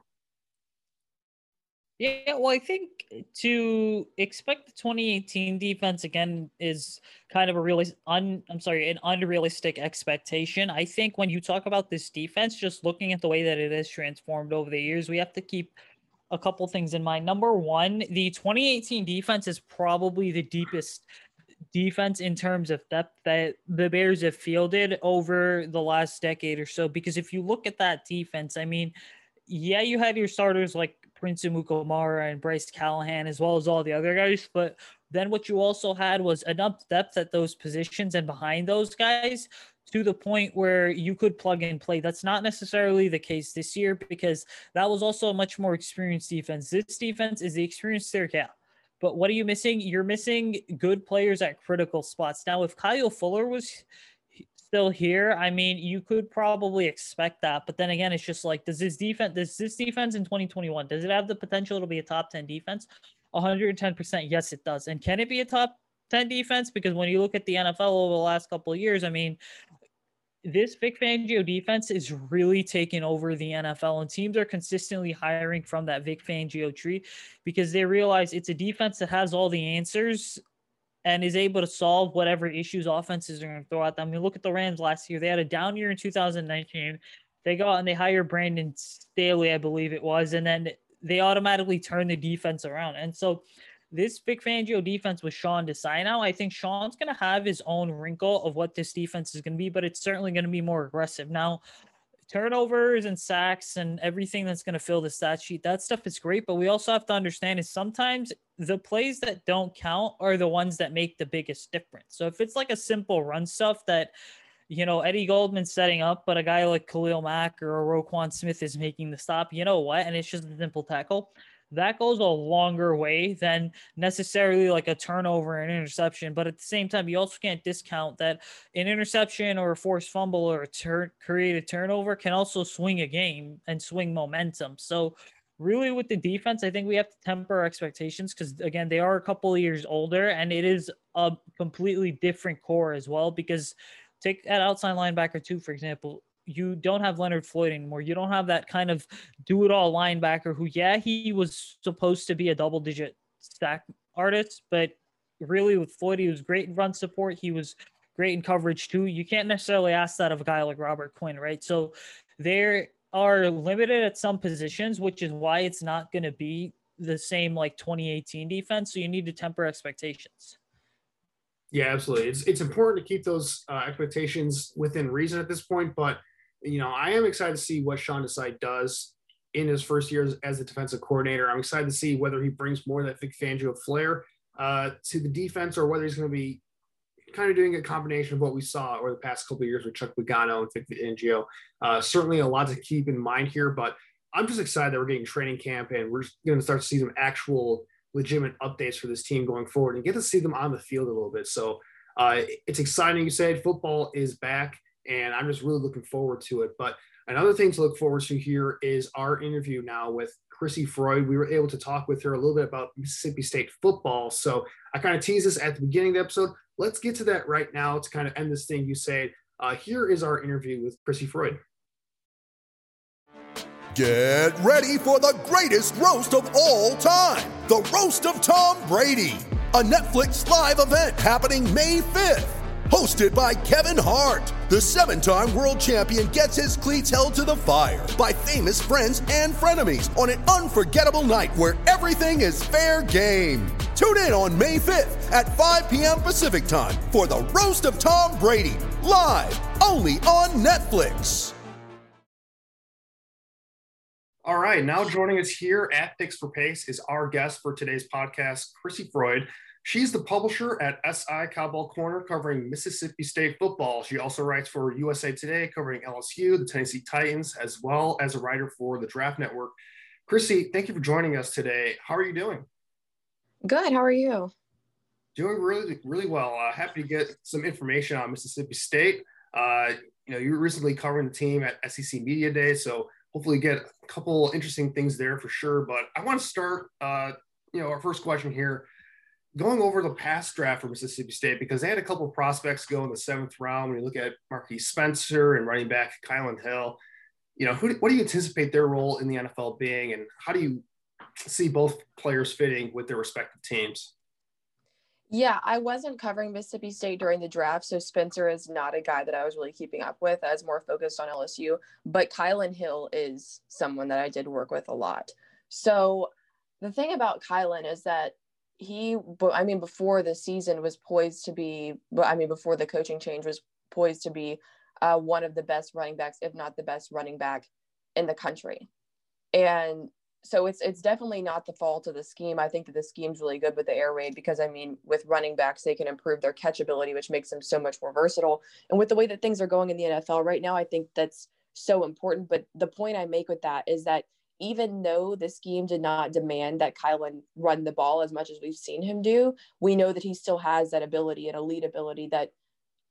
Yeah, well, I think to expect the twenty eighteen defense again is kind of a really un, I'm sorry, an unrealistic expectation. I think when you talk about this defense, just looking at the way that it has transformed over the years, we have to keep a couple things in mind. Number one, the twenty eighteen defense is probably the deepest defense in terms of depth that the Bears have fielded over the last decade or so. Because if you look at that defense, I mean, yeah, you had your starters like Prince Amukamara and Bryce Callahan, as well as all the other guys. But then what you also had was enough depth at those positions and behind those guys to the point where you could plug and play. That's not necessarily the case this year, because that was also a much more experienced defense. This defense is the experience there, yeah. But what are you missing? You're missing good players at critical spots. Now, if Kyle Fuller was still here, I mean, you could probably expect that. But then again, it's just like, does this defense, does this defense in twenty twenty-one, does it have the potential to be a top ten defense? one hundred ten percent, yes, it does. And can it be a top ten defense? Because when you look at the N F L over the last couple of years, I mean, this Vic Fangio defense is really taking over the N F L, and teams are consistently hiring from that Vic Fangio tree because they realize it's a defense that has all the answers and is able to solve whatever issues offenses are going to throw at them. I mean, look at the Rams last year. They had a down year in two thousand nineteen. They go out and they hire Brandon Staley, I believe it was, and then they automatically turn the defense around. And so this Vic Fangio defense with Sean Desai now, I think Sean's going to have his own wrinkle of what this defense is going to be, but it's certainly going to be more aggressive. Now, turnovers and sacks and everything that's going to fill the stat sheet, that stuff is great, but we also have to understand is sometimes the plays that don't count are the ones that make the biggest difference. So if it's like a simple run stuff that, you know, Eddie Goldman's setting up, but a guy like Khalil Mack or a Roquan Smith is making the stop, you know what, and it's just a simple tackle, that goes a longer way than necessarily like a turnover and interception. But at the same time, you also can't discount that an interception or a forced fumble or a turn created turnover can also swing a game and swing momentum. So really with the defense, I think we have to temper our expectations because, again, they are a couple of years older, and it is a completely different core as well because take that outside linebacker too, for example. You don't have Leonard Floyd anymore. You don't have that kind of do-it-all linebacker who, yeah, he was supposed to be a double-digit sack artist, but really with Floyd, he was great in run support. He was great in coverage too. You can't necessarily ask that of a guy like Robert Quinn, right? So there are limited at some positions, which is why it's not going to be the same like twenty eighteen defense. So you need to temper expectations. Yeah, absolutely. It's it's important to keep those uh, expectations within reason at this point, but you know, I am excited to see what Sean Desai does in his first year as the defensive coordinator. I'm excited to see whether he brings more of that Vic Fangio flair uh, to the defense or whether he's going to be kind of doing a combination of what we saw over the past couple of years with Chuck Pagano and Vic Fangio. Uh, certainly a lot to keep in mind here, but I'm just excited that we're getting training camp and we're going to start to see some actual legitimate updates for this team going forward and get to see them on the field a little bit. So uh, it's exciting. You said football is back, and I'm just really looking forward to it. But another thing to look forward to here is our interview now with Chrissy Freud. We were able to talk with her a little bit about Mississippi State football. So I kind of teased this at the beginning of the episode. Let's get to that right now to kind of end this thing. You said, uh, here is our interview with Chrissy Freud. Get ready for the greatest roast of all time, the Roast of Tom Brady, a Netflix live event happening May fifth. Hosted by Kevin Hart, the seven-time world champion gets his cleats held to the fire by famous friends and frenemies on an unforgettable night where everything is fair game. Tune in on May fifth at five p.m. Pacific time for the Roast of Tom Brady, live only on Netflix. All right, now joining us here at Picks for Pace is our guest for today's podcast, Chrissy Freud. She's the publisher at S I Cowbell Corner, covering Mississippi State football. She also writes for U S A Today, covering L S U, the Tennessee Titans, as well as a writer for the Draft Network. Chrissy, thank you for joining us today. How are you doing? Good. How are you? Doing really, really well. Uh, happy to get some information on Mississippi State. Uh, you know, you were recently covering the team at S E C Media Day, so hopefully get a couple interesting things there for sure. But I want to start, uh, you know, our first question here, going over the past draft for Mississippi State, because they had a couple of prospects go in the seventh round. When you look at Marquise Spencer and running back Kylin Hill, you know, who, what do you anticipate their role in the N F L being, and how do you see both players fitting with their respective teams? Yeah, I wasn't covering Mississippi State during the draft, so Spencer is not a guy that I was really keeping up with. I was more focused on L S U, but Kylin Hill is someone that I did work with a lot. So the thing about Kylin is that he, I mean, before the season was poised to be, I mean, before the coaching change was poised to be uh, one of the best running backs, if not the best running back in the country. And so it's it's definitely not the fault of the scheme. I think that the scheme's really good with the air raid because, I mean, with running backs, they can improve their catchability, which makes them so much more versatile. And with the way that things are going in the N F L right now, I think that's so important. But the point I make with that is that even though the scheme did not demand that Kylin run the ball as much as we've seen him do, we know that he still has that ability, an elite ability that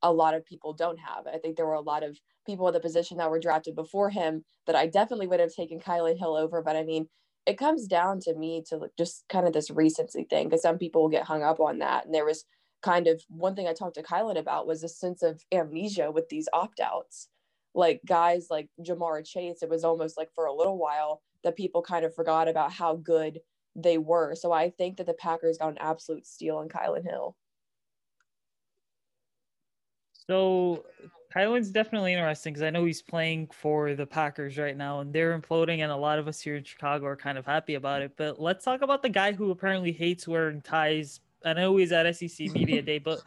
a lot of people don't have. I think there were a lot of people in the position that were drafted before him that I definitely would have taken Kylin Hill over. But I mean, it comes down to me to just kind of this recency thing, because some people will get hung up on that. And there was kind of one thing I talked to Kylin about was a sense of amnesia with these opt-outs. Like guys like Jamar Chase, it was almost like for a little while that people kind of forgot about how good they were. So I think that the Packers got an absolute steal in Kylin Hill. So Kylan's definitely interesting because I know he's playing for the Packers right now and they're imploding, and a lot of us here in Chicago are kind of happy about it. But let's talk about the guy who apparently hates wearing ties. I know he's at S E C Media Day, but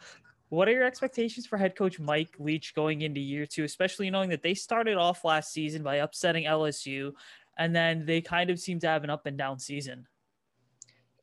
what are your expectations for head coach Mike Leach going into year two, especially knowing that they started off last season by upsetting L S U and then they kind of seem to have an up and down season?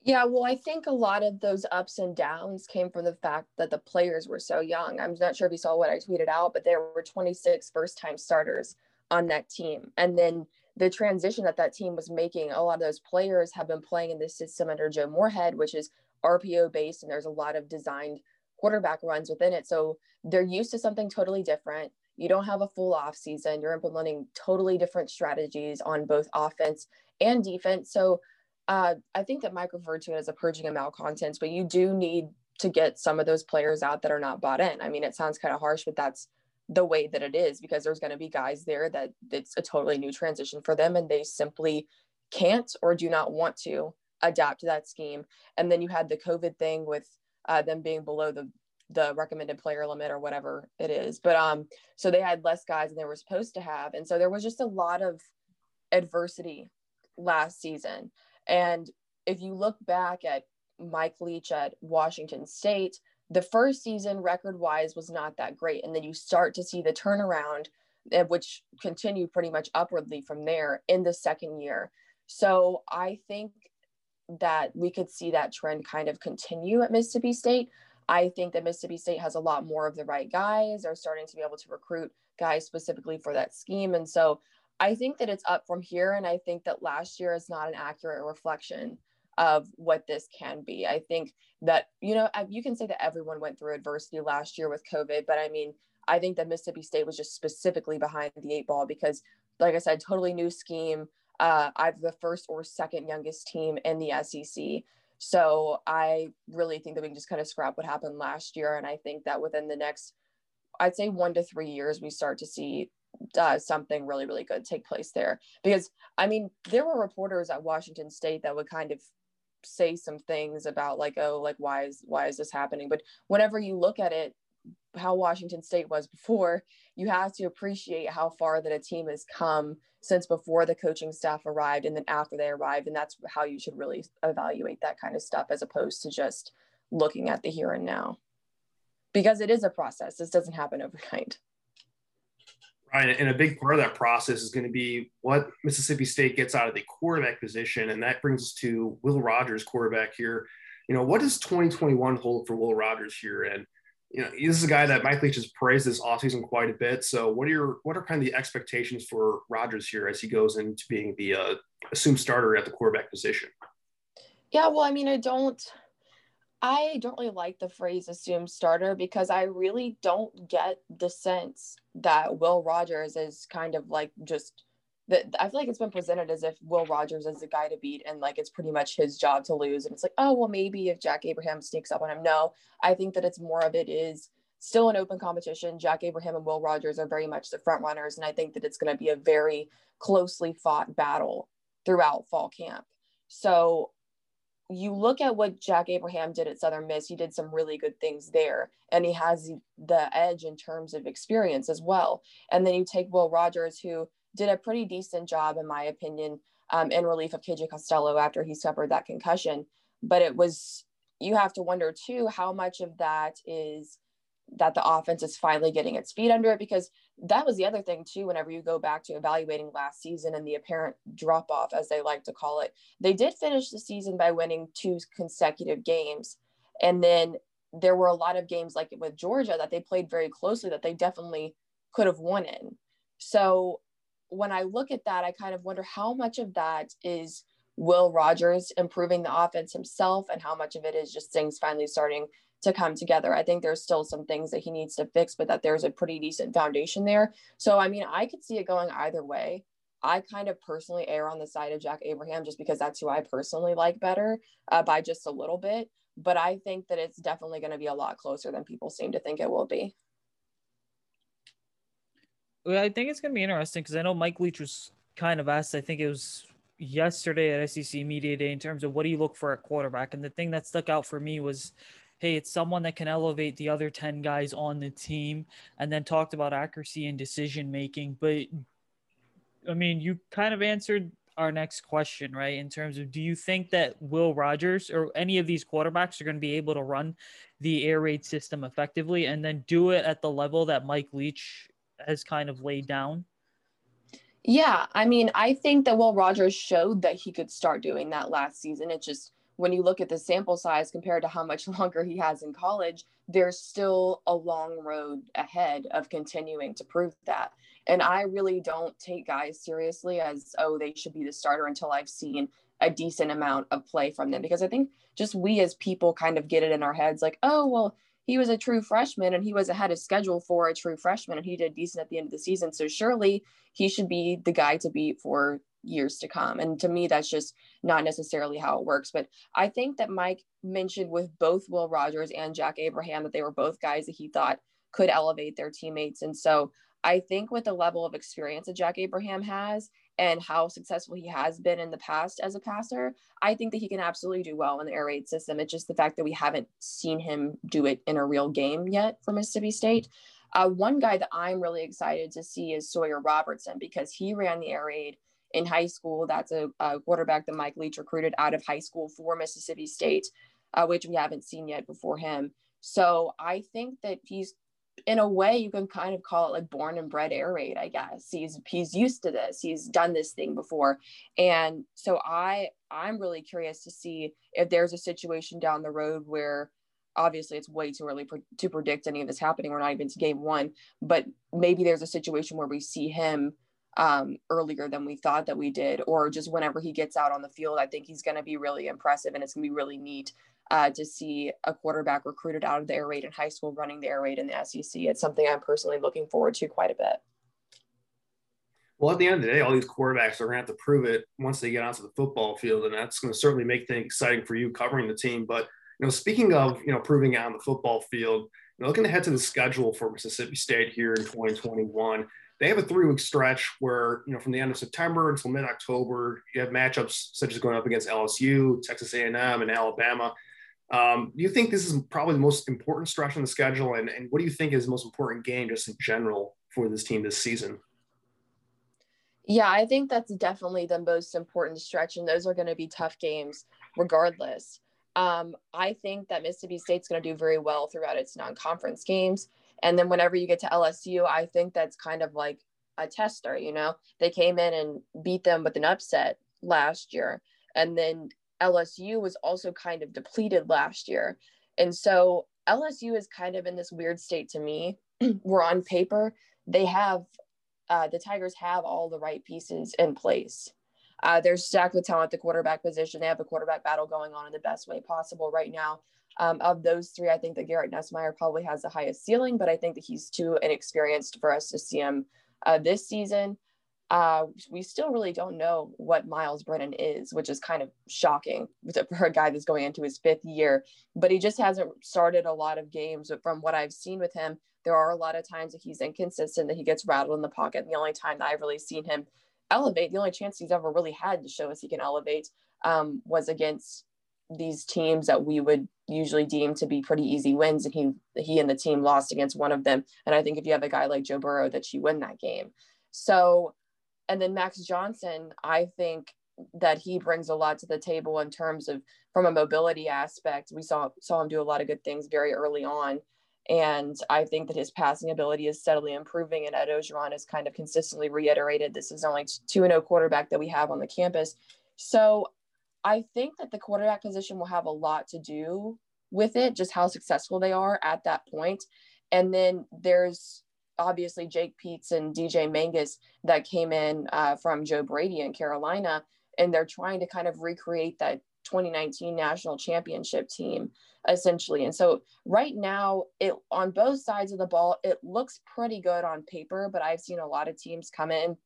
Yeah, well, I think a lot of those ups and downs came from the fact that the players were so young. I'm not sure if you saw what I tweeted out, but there were twenty-six first-time starters on that team. And then the transition that that team was making, a lot of those players have been playing in this system under Joe Moorhead, which is R P O-based, and there's a lot of designed quarterback runs within it. So they're used to something totally different. You don't have a full off season. You're implementing totally different strategies on both offense and defense. So uh, I think that Mike referred to it as a purging of malcontents, but you do need to get some of those players out that are not bought in. I mean, it sounds kind of harsh, but that's the way that it is, because there's going to be guys there that it's a totally new transition for them, and they simply can't or do not want to adapt to that scheme. And then you had the COVID thing with uh, them being below the the recommended player limit or whatever it is. But um, so they had less guys than they were supposed to have. And so there was just a lot of adversity last season. And if you look back at Mike Leach at Washington State, the first season record-wise was not that great. And then you start to see the turnaround, which continued pretty much upwardly from there in the second year. So I think that we could see that trend kind of continue at Mississippi State. I think that Mississippi State has a lot more of the right guys. They're starting to be able to recruit guys specifically for that scheme. And so I think that it's up from here. And I think that last year is not an accurate reflection of what this can be. I think that, you know, you can say that everyone went through adversity last year with COVID, but I mean, I think that Mississippi State was just specifically behind the eight ball because, like I said, totally new scheme. Uh, I've the first or second youngest team in the S E C. So I really think that we can just kind of scrap what happened last year. And I think that within the next, I'd say one to three years, we start to see uh, something really, really good take place there. Because, I mean, there were reporters at Washington State that would kind of say some things about like, oh, like, why is, why is this happening? But whenever you look at it, how Washington State was before, you have to appreciate how far that a team has come since before the coaching staff arrived and then after they arrived. And that's how you should really evaluate that kind of stuff, as opposed to just looking at the here and now, because it is a process. This doesn't happen overnight. Right. And a big part of that process is going to be what Mississippi State gets out of the quarterback position. And that brings us to Will Rogers, quarterback here. You know, what does twenty twenty-one hold for Will Rogers here? And, you know, this is a guy that Mike Leach has praised this offseason quite a bit. So what are your, what are kind of the expectations for Rogers here as he goes into being the uh, assumed starter at the quarterback position? Yeah, well, I mean, I don't, I don't really like the phrase assumed starter, because I really don't get the sense that Will Rogers is kind of like just, that I feel like it's been presented as if Will Rogers is the guy to beat and like it's pretty much his job to lose. And it's like, oh, well, maybe if Jack Abraham sneaks up on him. No, I think that it's more of it is still an open competition. Jack Abraham and Will Rogers are very much the front runners. And I think that it's going to be a very closely fought battle throughout fall camp. So you look at what Jack Abraham did at Southern Miss, he did some really good things there. And he has the edge in terms of experience as well. And then you take Will Rogers, who did a pretty decent job, in my opinion, um, in relief of K J Costello after he suffered that concussion. But it was, you have to wonder too, how much of that is that the offense is finally getting its feet under it, because that was the other thing too, whenever you go back to evaluating last season and the apparent drop-off, as they like to call it. They did finish the season by winning two consecutive games. And then there were a lot of games like with Georgia that they played very closely that they definitely could have won in. So when I look at that, I kind of wonder how much of that is Will Rogers improving the offense himself and how much of it is just things finally starting to come together. I think there's still some things that he needs to fix, but that there's a pretty decent foundation there. So, I mean, I could see it going either way. I kind of personally err on the side of Jack Abraham just because that's who I personally like better uh, by just a little bit. But I think that it's definitely going to be a lot closer than people seem to think it will be. Well, I think it's going to be interesting because I know Mike Leach was kind of asked, I think it was yesterday at S E C Media Day, in terms of what do you look for at quarterback? And the thing that stuck out for me was, hey, it's someone that can elevate the other ten guys on the team, and then talked about accuracy and decision-making. But, I mean, you kind of answered our next question, right? In terms of, do you think that Will Rogers or any of these quarterbacks are going to be able to run the air raid system effectively and then do it at the level that Mike Leach has kind of laid down? Yeah, I mean, I think that Will Rogers showed that he could start doing that last season. It's just when you look at the sample size compared to how much longer he has in college, there's still a long road ahead of continuing to prove that. And I really don't take guys seriously as, oh, they should be the starter until I've seen a decent amount of play from them. Because I think just we as people kind of get it in our heads like, oh, well, he was a true freshman and he was ahead of schedule for a true freshman and he did decent at the end of the season. So surely he should be the guy to beat for years to come. And to me, that's just not necessarily how it works. But I think that Mike mentioned with both Will Rogers and Jack Abraham that they were both guys that he thought could elevate their teammates. And so I think with the level of experience that Jack Abraham has and how successful he has been in the past as a passer, I think that he can absolutely do well in the air raid system. It's just the fact that we haven't seen him do it in a real game yet for Mississippi State. Uh, one guy that I'm really excited to see is Sawyer Robertson, because he ran the air raid in high school. That's a, a quarterback that Mike Leach recruited out of high school for Mississippi State, uh, which we haven't seen yet before him. So I think that he's, in a way, you can kind of call it like born and bred air raid, I guess. He's he's used to this. He's done this thing before. And so I, I'm really curious to see if there's a situation down the road where, obviously it's way too early pre- to predict any of this happening. We're not even to game one, but maybe there's a situation where we see him um, earlier than we thought that we did, or just whenever he gets out on the field. I think he's going to be really impressive, and it's going to be really neat Uh, to see a quarterback recruited out of the air raid in high school running the air raid in the S E C. It's something I'm personally looking forward to quite a bit. Well, at the end of the day, all these quarterbacks are going to have to prove it once they get onto the football field, and that's going to certainly make things exciting for you covering the team. But, you know, speaking of, you know, proving out on the football field, you know, looking ahead to the schedule for Mississippi State here in twenty twenty-one, they have a three-week stretch where, you know, from the end of September until mid-October, you have matchups such as going up against L S U, Texas A and M, and Alabama. Um, do you think this is probably the most important stretch on the schedule? And, and what do you think is the most important game just in general for this team this season? Yeah, I think that's definitely the most important stretch, and those are going to be tough games regardless. Um, I think that Mississippi State's going to do very well throughout its non-conference games. And then whenever you get to L S U, I think that's kind of like a tester, you know? They came in and beat them with an upset last year. And then L S U was also kind of depleted last year. And so L S U is kind of in this weird state to me where on paper, they have, uh, the Tigers have all the right pieces in place. Uh, they're stacked with talent at the quarterback position. They have a quarterback battle going on in the best way possible right now. Um, of those three, I think that Garrett Nussmeier probably has the highest ceiling, but I think that he's too inexperienced for us to see him uh, this season. Uh, we still really don't know what Miles Brennan is, which is kind of shocking for a guy that's going into his fifth year, but he just hasn't started a lot of games. But from what I've seen with him, there are a lot of times that he's inconsistent, that he gets rattled in the pocket. And the only time that I've really seen him elevate, the only chance he's ever really had to show us he can elevate, um, was against these teams that we would usually deem to be pretty easy wins, and he he and the team lost against one of them. And I think if you have a guy like Joe Burrow, that you win that game. So, and then Max Johnson, I think that he brings a lot to the table in terms of, from a mobility aspect, we saw saw him do a lot of good things very early on. And I think that his passing ability is steadily improving. And Ed Ogeron has kind of consistently reiterated, this is only two and oh quarterback that we have on the campus. So I think that the quarterback position will have a lot to do with it, just how successful they are at that point. And then there's obviously Jake Peets and D J Mangas that came in uh, from Joe Brady in Carolina, and they're trying to kind of recreate that twenty nineteen national championship team, essentially. And so right now, it on both sides of the ball, it looks pretty good on paper, but I've seen a lot of teams come in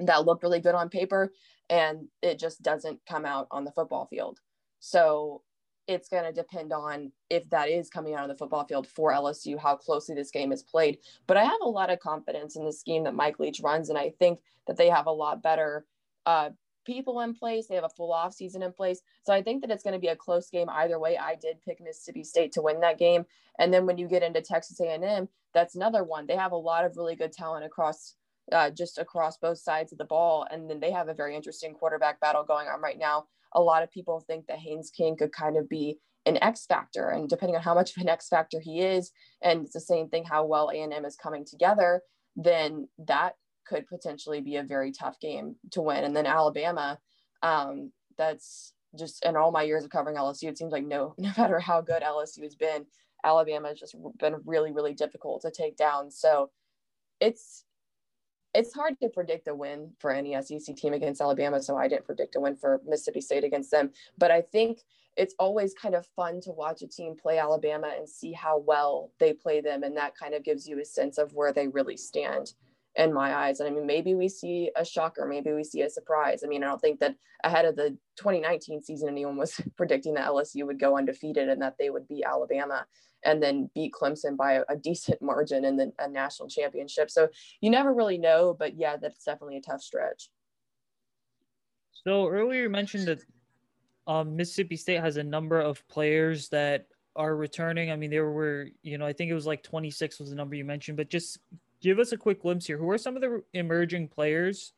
that look really good on paper, and it just doesn't come out on the football field. So it's going to depend on if that is coming out on the football field for L S U, how closely this game is played. But I have a lot of confidence in the scheme that Mike Leach runs, and I think that they have a lot better uh, people in place. They have a full off season in place. So I think that it's going to be a close game either way. I did pick Mississippi State to win that game. And then when you get into Texas A and M, that's another one. They have a lot of really good talent across Uh, just across both sides of the ball. And then they have a very interesting quarterback battle going on right now. A lot of people think that Haynes King could kind of be an X factor, and depending on how much of an X factor he is, and it's the same thing, how well A and M is coming together, then that could potentially be a very tough game to win. And then Alabama, um, that's just, in all my years of covering L S U, it seems like no, no matter how good L S U has been, Alabama has just been really, really difficult to take down. So it's, It's hard to predict a win for any S E C team against Alabama, so I didn't predict a win for Mississippi State against them. But I think it's always kind of fun to watch a team play Alabama and see how well they play them, and that kind of gives you a sense of where they really stand in my eyes. And I mean, maybe we see a shocker, maybe we see a surprise. I mean, I don't think that ahead of the twenty nineteen season, anyone was predicting that L S U would go undefeated and that they would beat Alabama and then beat Clemson by a, a decent margin and then a national championship. So you never really know, but yeah, that's definitely a tough stretch. So earlier you mentioned that um, Mississippi State has a number of players that are returning. I mean, there were, you know, I think it was like twenty-six was the number you mentioned, but just give us a quick glimpse here. Who are some of the emerging players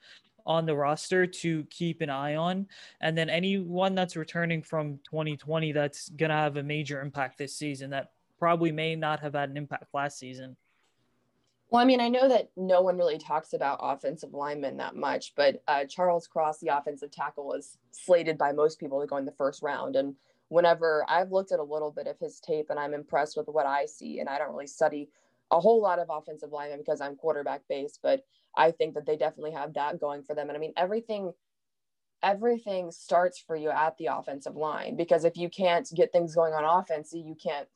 on the roster to keep an eye on? And then anyone that's returning from twenty twenty that's going to have a major impact this season that probably may not have had an impact last season. Well, I mean, I know that no one really talks about offensive linemen that much, but uh, Charles Cross, the offensive tackle, is slated by most people to go in the first round. And whenever I've looked at a little bit of his tape and I'm impressed with what I see, and I don't really study a whole lot of offensive linemen because I'm quarterback based, but I think that they definitely have that going for them. And I mean, everything, everything starts for you at the offensive line, because if you can't get things going on offense, you can't,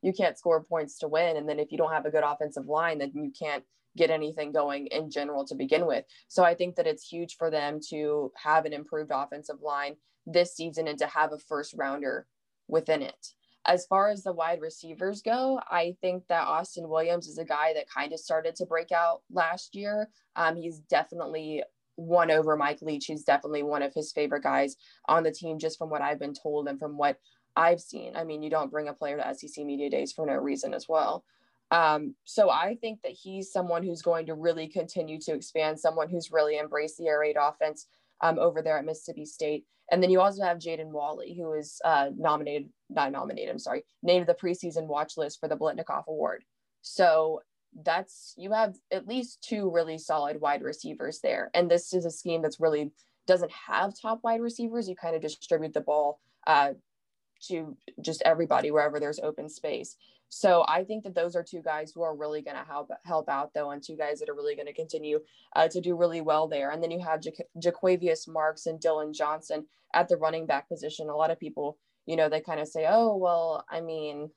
you can't score points to win. And then if you don't have a good offensive line, then you can't get anything going in general to begin with. So I think that it's huge for them to have an improved offensive line this season and to have a first rounder within it. As far as the wide receivers go, I think that Austin Williams is a guy that kind of started to break out last year. Um, he's definitely won over Mike Leach. He's definitely one of his favorite guys on the team, just from what I've been told and from what I've seen. I mean, you don't bring a player to S E C Media Days for no reason as well. Um, so I think that he's someone who's going to really continue to expand, someone who's really embraced the air raid offense um, over there at Mississippi State. And then you also have Jaden Wally, who is uh, nominated, not nominated, I'm sorry, named the preseason watch list for the Biletnikoff Award. So that's, you have at least two really solid wide receivers there. And this is a scheme that's really doesn't have top wide receivers. You kind of distribute the ball uh, to just everybody, wherever there's open space. So I think that those are two guys who are really going to help help out, though, and two guys that are really going to continue uh, to do really well there. And then you have Ja- Jaquavius Marks and Dylan Johnson at the running back position. A lot of people, you know, they kind of say, oh, well, I mean,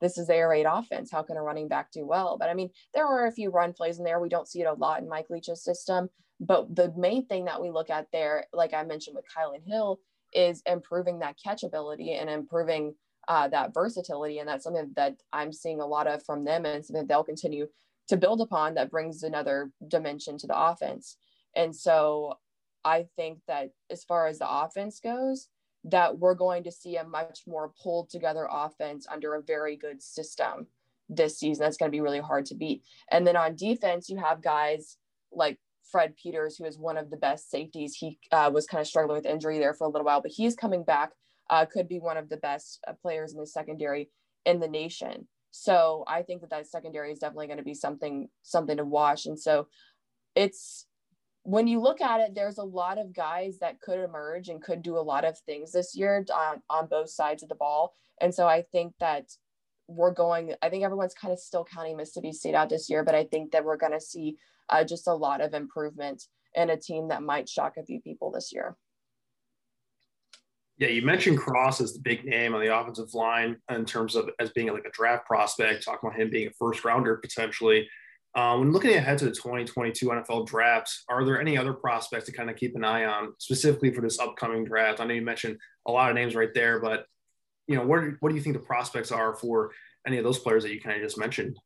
this is the air raid offense. How can a running back do well? But I mean, there are a few run plays in there. We don't see it a lot in Mike Leach's system. But the main thing that we look at there, like I mentioned with Kylin Hill, is improving that catchability and improving Uh, that versatility. And that's something that I'm seeing a lot of from them, and something they'll continue to build upon that brings another dimension to the offense. And so I think that as far as the offense goes, that we're going to see a much more pulled together offense under a very good system this season. That's going to be really hard to beat. And then on defense, you have guys like Fred Peters, who is one of the best safeties. He uh, was kind of struggling with injury there for a little while, but he's coming back. Uh, could be one of the best uh, players in the secondary in the nation. So I think that that secondary is definitely going to be something, something to watch. And so it's, when you look at it, there's a lot of guys that could emerge and could do a lot of things this year on, on both sides of the ball. And so I think that we're going, I think everyone's kind of still counting Mississippi State out this year, but I think that we're going to see uh, just a lot of improvement in a team that might shock a few people this year. Yeah, you mentioned Cross as the big name on the offensive line in terms of as being like a draft prospect, talking about him being a first rounder potentially. Uh, when looking ahead to the twenty twenty-two N F L draft, are there any other prospects to kind of keep an eye on specifically for this upcoming draft? I know you mentioned a lot of names right there, but you know, what, what do you think the prospects are for any of those players that you kind of just mentioned?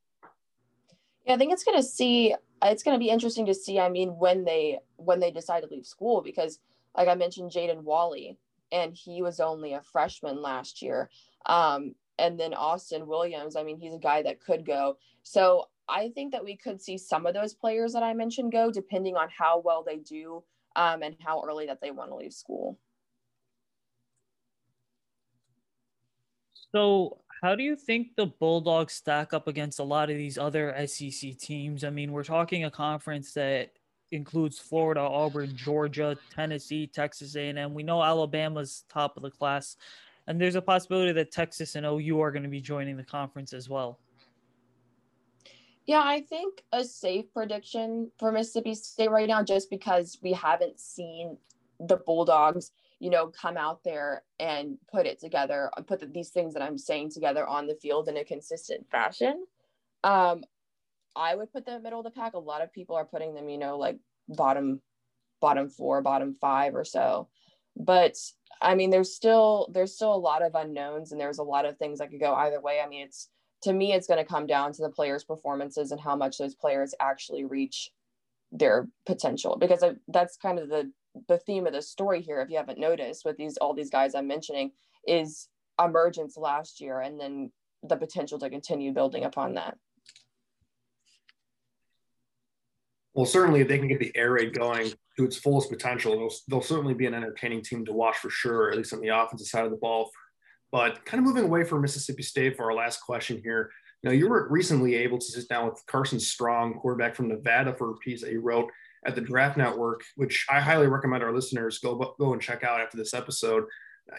Yeah, I think it's going to see, it's going to be interesting to see, I mean, when they, when they decide to leave school, because like I mentioned, Jaden Wally, and he was only a freshman last year. Um, and then Austin Williams, I mean, he's a guy that could go. So I think that we could see some of those players that I mentioned go, depending on how well they do um, and how early that they want to leave school. So how do you think the Bulldogs stack up against a lot of these other S E C teams? I mean, we're talking a conference that includes Florida, Auburn, Georgia, Tennessee, Texas A and M. We know Alabama's top of the class, and there's a possibility that Texas and O U are going to be joining the conference as well. Yeah, I think a safe prediction for Mississippi State right now, just because we haven't seen the Bulldogs, you know, come out there and put it together, put these things that I'm saying together on the field in a consistent fashion. Um, I would put them in the middle of the pack. A lot of people are putting them, you know, like bottom, bottom four, bottom five or so. But I mean, there's still, there's still a lot of unknowns, and there's a lot of things that could go either way. I mean, it's, to me, it's going to come down to the players' performances and how much those players actually reach their potential, because I, that's kind of the, the theme of the story here. If you haven't noticed, with these, all these guys I'm mentioning, is emergence last year and then the potential to continue building upon that. Well, certainly if they can get the air raid going to its fullest potential, they'll, they'll certainly be an entertaining team to watch for sure, at least on the offensive side of the ball. But kind of moving away from Mississippi State for our last question here. Now, you were recently able to sit down with Carson Strong, quarterback from Nevada, for a piece that you wrote at the Draft Network, which I highly recommend our listeners go, go and check out after this episode.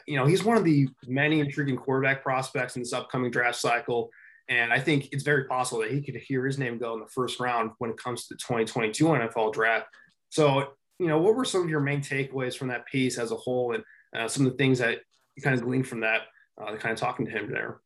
You know, he's one of the many intriguing quarterback prospects in this upcoming draft cycle. And I think it's very possible that he could hear his name go in the first round when it comes to the twenty twenty-two N F L draft. So, you know, what were some of your main takeaways from that piece as a whole, and uh, some of the things that you kind of gleaned from that, uh, kind of talking to him there?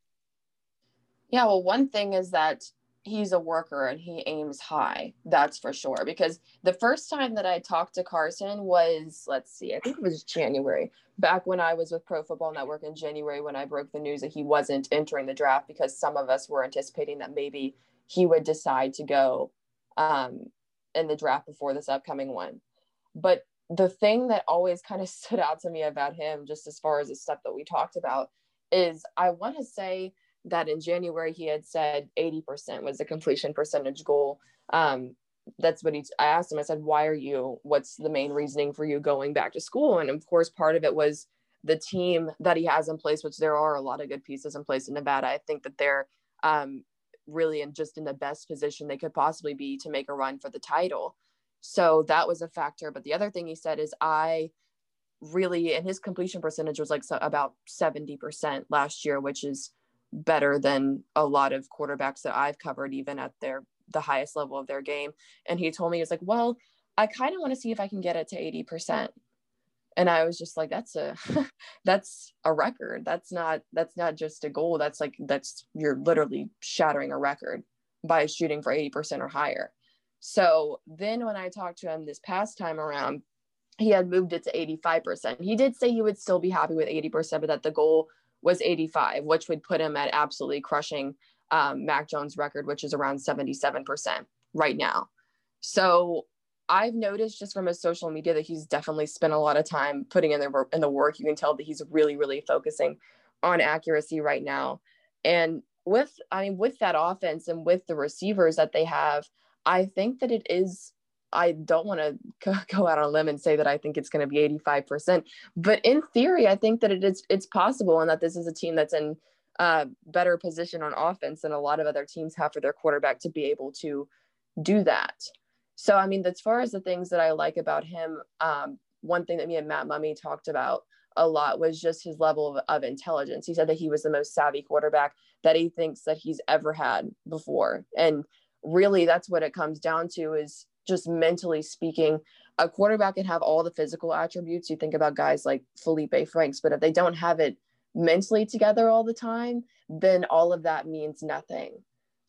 Yeah, well, one thing is that he's a worker and he aims high. That's for sure. Because the first time that I talked to Carson was, let's see, I think it was January, back when I was with Pro Football Network in January, when I broke the news that he wasn't entering the draft, because some of us were anticipating that maybe he would decide to go um, in the draft before this upcoming one. But the thing that always kind of stood out to me about him, just as far as the stuff that we talked about, is I want to say that in January he had said eighty percent was the completion percentage goal. Um, that's what he, I asked him, I said, why are you, what's the main reasoning for you going back to school? And of course, part of it was the team that he has in place, which there are a lot of good pieces in place in Nevada. I think that they're um, really in just in the best position they could possibly be to make a run for the title. So that was a factor. But the other thing he said is, I really, and his completion percentage was like so about seventy percent last year, which is better than a lot of quarterbacks that I've covered, even at their the highest level of their game. And he told me, he's like, well, I kind of want to see if I can get it to eighty percent. And I was just like, that's a that's a record. That's not that's not just a goal. That's like that's you're literally shattering a record by shooting for eighty percent or higher. So then when I talked to him this past time around, he had moved it to eighty-five percent. He did say he would still be happy with eighty percent, but that the goal was eighty-five, which would put him at absolutely crushing um, Mac Jones' record, which is around seventy-seven percent right now. So I've noticed just from his social media that he's definitely spent a lot of time putting in the, in the work. You can tell that he's really, really focusing on accuracy right now. And with, I mean, with that offense and with the receivers that they have, I think that it is, I don't want to go out on a limb and say that I think it's going to be eighty-five percent, but in theory, I think that it is, it's possible, and that this is a team that's in a better position on offense than a lot of other teams have for their quarterback to be able to do that. So, I mean, as far as the things that I like about him, um, one thing that me and Matt Mummy talked about a lot was just his level of, of intelligence. He said that he was the most savvy quarterback that he thinks that he's ever had before. And really, that's what it comes down to, is just mentally speaking, a quarterback can have all the physical attributes. You think about guys like Felipe Franks, but if they don't have it mentally together all the time, then all of that means nothing.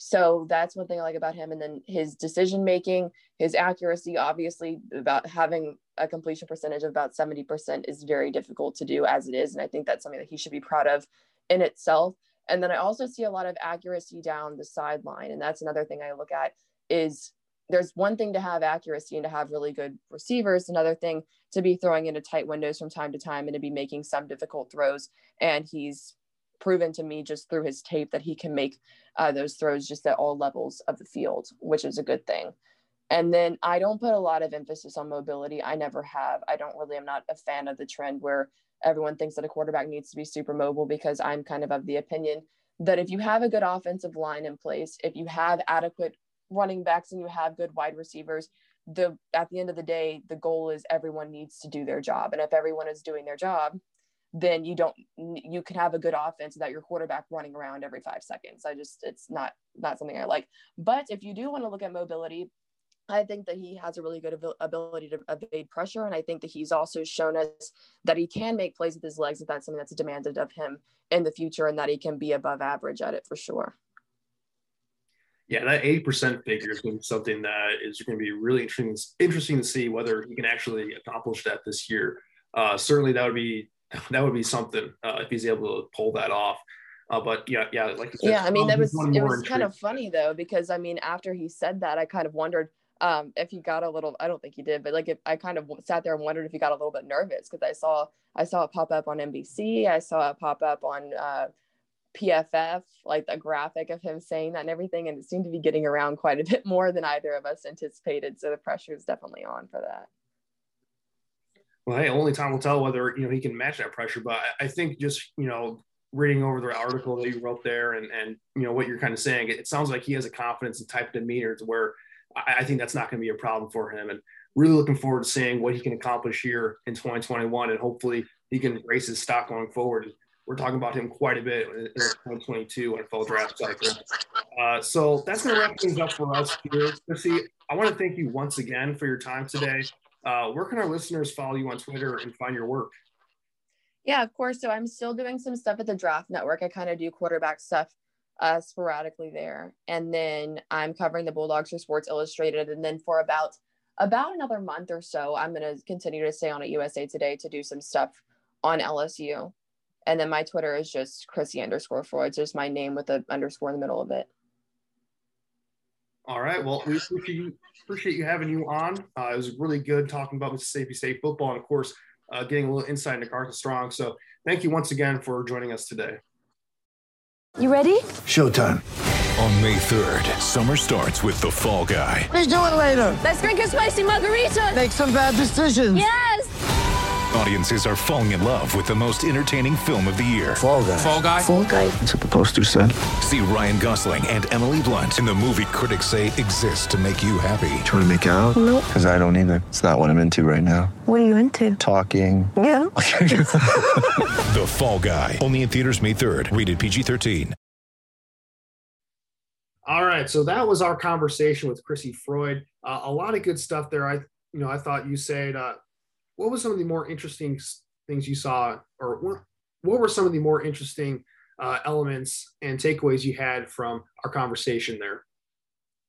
So that's one thing I like about him. And then his decision-making, his accuracy, obviously, about having a completion percentage of about seventy percent is very difficult to do as it is. And I think that's something that he should be proud of in itself. And then I also see a lot of accuracy down the sideline. And that's another thing I look at, is there's one thing to have accuracy and to have really good receivers, another thing to be throwing into tight windows from time to time and to be making some difficult throws. And he's proven to me just through his tape that he can make uh, those throws just at all levels of the field, which is a good thing. And then I don't put a lot of emphasis on mobility. I never have. I don't really, I'm not a fan of the trend where everyone thinks that a quarterback needs to be super mobile, because I'm kind of of the opinion that if you have a good offensive line in place, if you have adequate running backs and you have good wide receivers, the at the end of the day, the goal is everyone needs to do their job. And if everyone is doing their job, then you don't, you can have a good offense without your quarterback running around every five seconds. I just, it's not, not something I like. But if you do want to look at mobility, I think that he has a really good ability to evade pressure. And I think that he's also shown us that he can make plays with his legs, if that's something that's demanded of him in the future, and that he can be above average at it for sure. Yeah, that eighty percent figure is going to be something that is going to be really interesting, interesting to see whether he can actually accomplish that this year. Uh, certainly that would be that would be something uh, if he's able to pull that off. Uh, but yeah, yeah, like you said, yeah, I mean, that was it was kind of funny though, because I mean, after he said that, I kind of wondered um, if he got a little. I don't think he did, but like if I kind of sat there and wondered if he got a little bit nervous, because I saw I saw it pop up on N B C, I saw it pop up on uh, P F F, like a graphic of him saying that and everything, and it seemed to be getting around quite a bit more than either of us anticipated. So the pressure is definitely on for that. Well, hey, only time will tell whether you know he can match that pressure. But I think just you know. reading over the article that you wrote there and, and, you know, what you're kind of saying, it sounds like he has a confidence and type of demeanor to where I, I think that's not going to be a problem for him. And really looking forward to seeing what he can accomplish here in twenty twenty-one. And hopefully he can raise his stock going forward. We're talking about him quite a bit in the twenty twenty-two N F L draft cycle. Uh, so that's going to wrap things up for us here. Chrissy, I want to thank you once again for your time today. Uh, where can our listeners follow you on Twitter and find your work? Yeah, of course. So I'm still doing some stuff at the Draft Network. I kind of do quarterback stuff uh, sporadically there. And then I'm covering the Bulldogs for Sports Illustrated. And then for about, about another month or so, I'm going to continue to stay on at U S A Today to do some stuff on L S U. And then my Twitter is just Chrissy underscore Freud. It's just my name with an underscore in the middle of it. All right. Well, we appreciate you, appreciate you having you on. Uh, it was really good talking about Mississippi State football. And of course, Uh, getting a little insight into Carson Strong. So thank you once again for joining us today. You ready? Showtime. On May third, summer starts with The Fall Guy. Let's do it later. Let's drink a spicy margarita. Make some bad decisions. Yes. Audiences are falling in love with the most entertaining film of the year. Fall Guy. Fall Guy. Fall Guy. That's what the poster said. See Ryan Gosling and Emily Blunt in the movie critics say exists to make you happy. Trying to make it out? Nope. Because I don't either. It's not what I'm into right now. What are you into? Talking. Yeah. The Fall Guy. Only in theaters May third. Rated P G thirteen. All right. So that was our conversation with Chrissy Freud. Uh, a lot of good stuff there. I, you know, I thought you said. Uh, What was some of the more interesting things you saw, or what, what were some of the more interesting uh, elements and takeaways you had from our conversation there?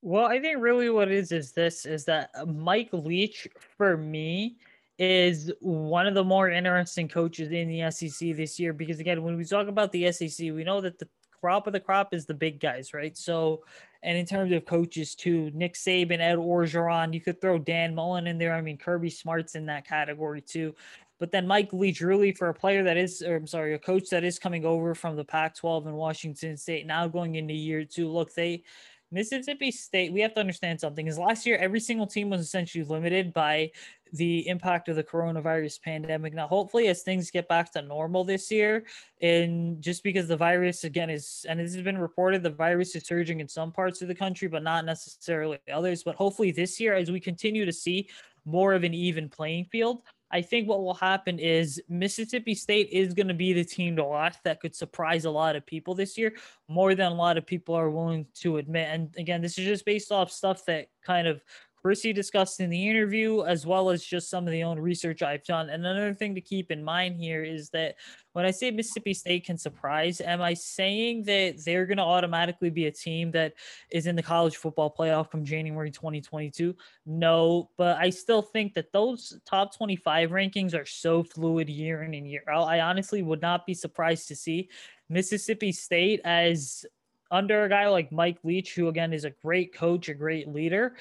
Well, I think really what it is is this, is that Mike Leach, for me, is one of the more interesting coaches in the S E C this year. Because again, when we talk about the S E C, we know that the crop of the crop is the big guys, right? So, and in terms of coaches too, Nick Saban, Ed Orgeron, you could throw Dan Mullen in there. I mean, Kirby Smart's in that category too. But then Mike Leach, really, for a player that is, or I'm sorry, a coach that is coming over from the Pac twelve in Washington State, now going into year two, look, they, Mississippi State, we have to understand something, is last year, every single team was essentially limited by the impact of the coronavirus pandemic. Now, hopefully as things get back to normal this year, and just because the virus again is, and this has been reported, the virus is surging in some parts of the country, but not necessarily others. But hopefully this year, as we continue to see more of an even playing field, I think what will happen is Mississippi State is going to be the team to watch that could surprise a lot of people this year, more than a lot of people are willing to admit. And again, this is just based off stuff that kind of Chrissy discussed in the interview, as well as just some of the own research I've done. And another thing to keep in mind here is that when I say Mississippi State can surprise, am I saying that they're going to automatically be a team that is in the college football playoff come January twenty twenty-two? No, but I still think that those top twenty-five rankings are so fluid year in and year out. I honestly would not be surprised to see Mississippi State as under a guy like Mike Leach, who again is a great coach, a great leader,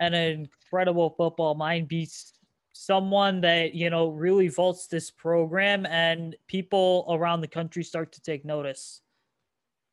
an incredible football mind, be someone that, you know, really vaults this program and people around the country start to take notice.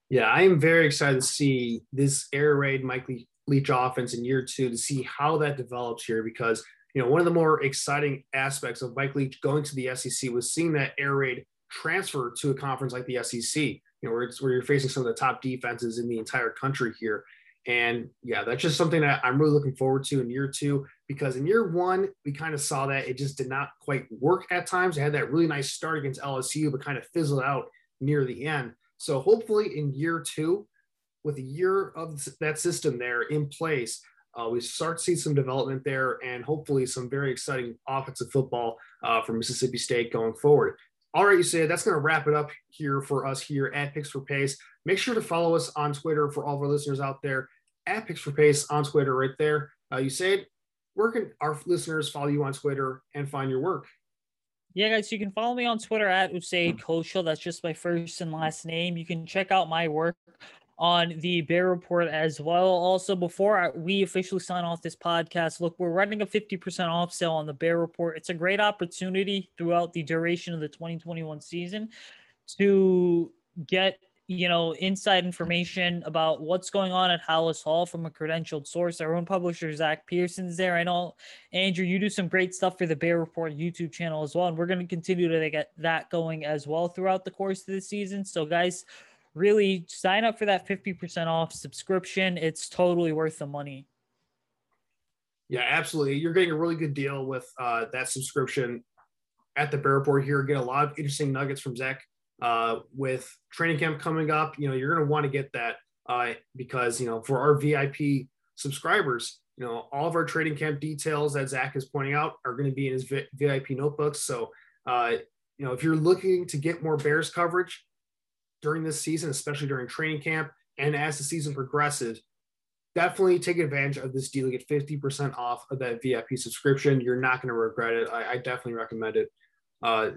Yeah, I am very excited to see this air raid Mike Leach offense in year two, to see how that develops here, because, you know, one of the more exciting aspects of Mike Leach going to the S E C was seeing that air raid transfer to a conference like the S E C, you know, where, it's, where you're facing some of the top defenses in the entire country here. And yeah, that's just something that I'm really looking forward to in year two, because in year one, we kind of saw that it just did not quite work at times. It had that really nice start against L S U, but kind of fizzled out near the end. So hopefully in year two, with a year of that system there in place, uh, we start to see some development there and hopefully some very exciting offensive football uh, from Mississippi State going forward. All right, you say that's going to wrap it up here for us here at Picks for Pace. Make sure to follow us on Twitter for all of our listeners out there at Picks for Pace on Twitter right there. Uh, Usaid, where can our listeners follow you on Twitter and find your work? Yeah, guys, you can follow me on Twitter at Usaid Koshal. That's just my first and last name. You can check out my work on the Bear Report as well. Also, before we officially sign off this podcast, look, we're running a fifty percent off sale on the Bear Report. It's a great opportunity throughout the duration of the twenty twenty-one season to get, you know, inside information about what's going on at Hollis Hall from a credentialed source. Our own publisher, Zach Pearson's there. I know, Andrew, you do some great stuff for the Bear Report YouTube channel as well, and we're going to continue to get that going as well throughout the course of the season. So, guys, really sign up for that fifty percent off subscription. It's totally worth the money. Yeah, absolutely. You're getting a really good deal with uh, that subscription at the Bear Report here. Get a lot of interesting nuggets from Zach. Uh, with training camp coming up, you know, you're going to want to get that uh, because, you know, for our V I P subscribers, you know, all of our training camp details that Zach is pointing out are going to be in his V I P notebooks. So, uh, you know, if you're looking to get more Bears coverage during this season, especially during training camp and as the season progresses, definitely take advantage of this deal. You get fifty percent off of that V I P subscription. You're not going to regret it. I, I definitely recommend it. Uh,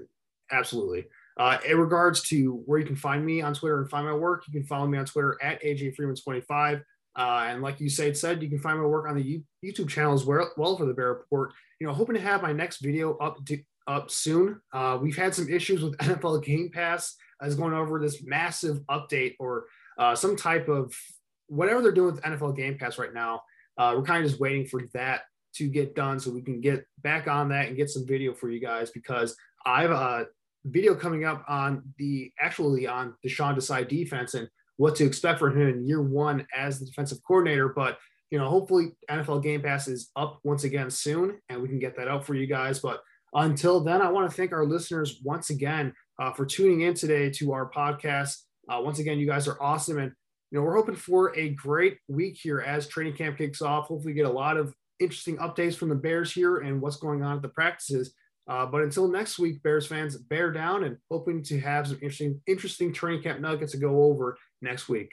absolutely. Uh, in regards to where you can find me on Twitter and find my work, you can follow me on Twitter at A J Freeman twenty-five. Uh, and like you said, said, you can find my work on the U- YouTube channel as well, well for the Bear Report. You know, hoping to have my next video up to, up soon. Uh, we've had some issues with N F L Game Pass. I was going over this massive update or uh, some type of whatever they're doing with N F L Game Pass right now. Uh, we're kind of just waiting for that to get done so we can get back on that and get some video for you guys, because I've uh, – video coming up on the actually on the Sean Desai defense and what to expect from him in year one as the defensive coordinator. But, you know, hopefully N F L Game Pass is up once again soon and we can get that out for you guys. But until then, I want to thank our listeners once again uh, for tuning in today to our podcast. Uh, once again, you guys are awesome. And, you know, we're hoping for a great week here as training camp kicks off. Hopefully get a lot of interesting updates from the Bears here and what's going on at the practices. Uh, but until next week, Bears fans, bear down, and hoping to have some interesting, interesting training camp nuggets to go over next week.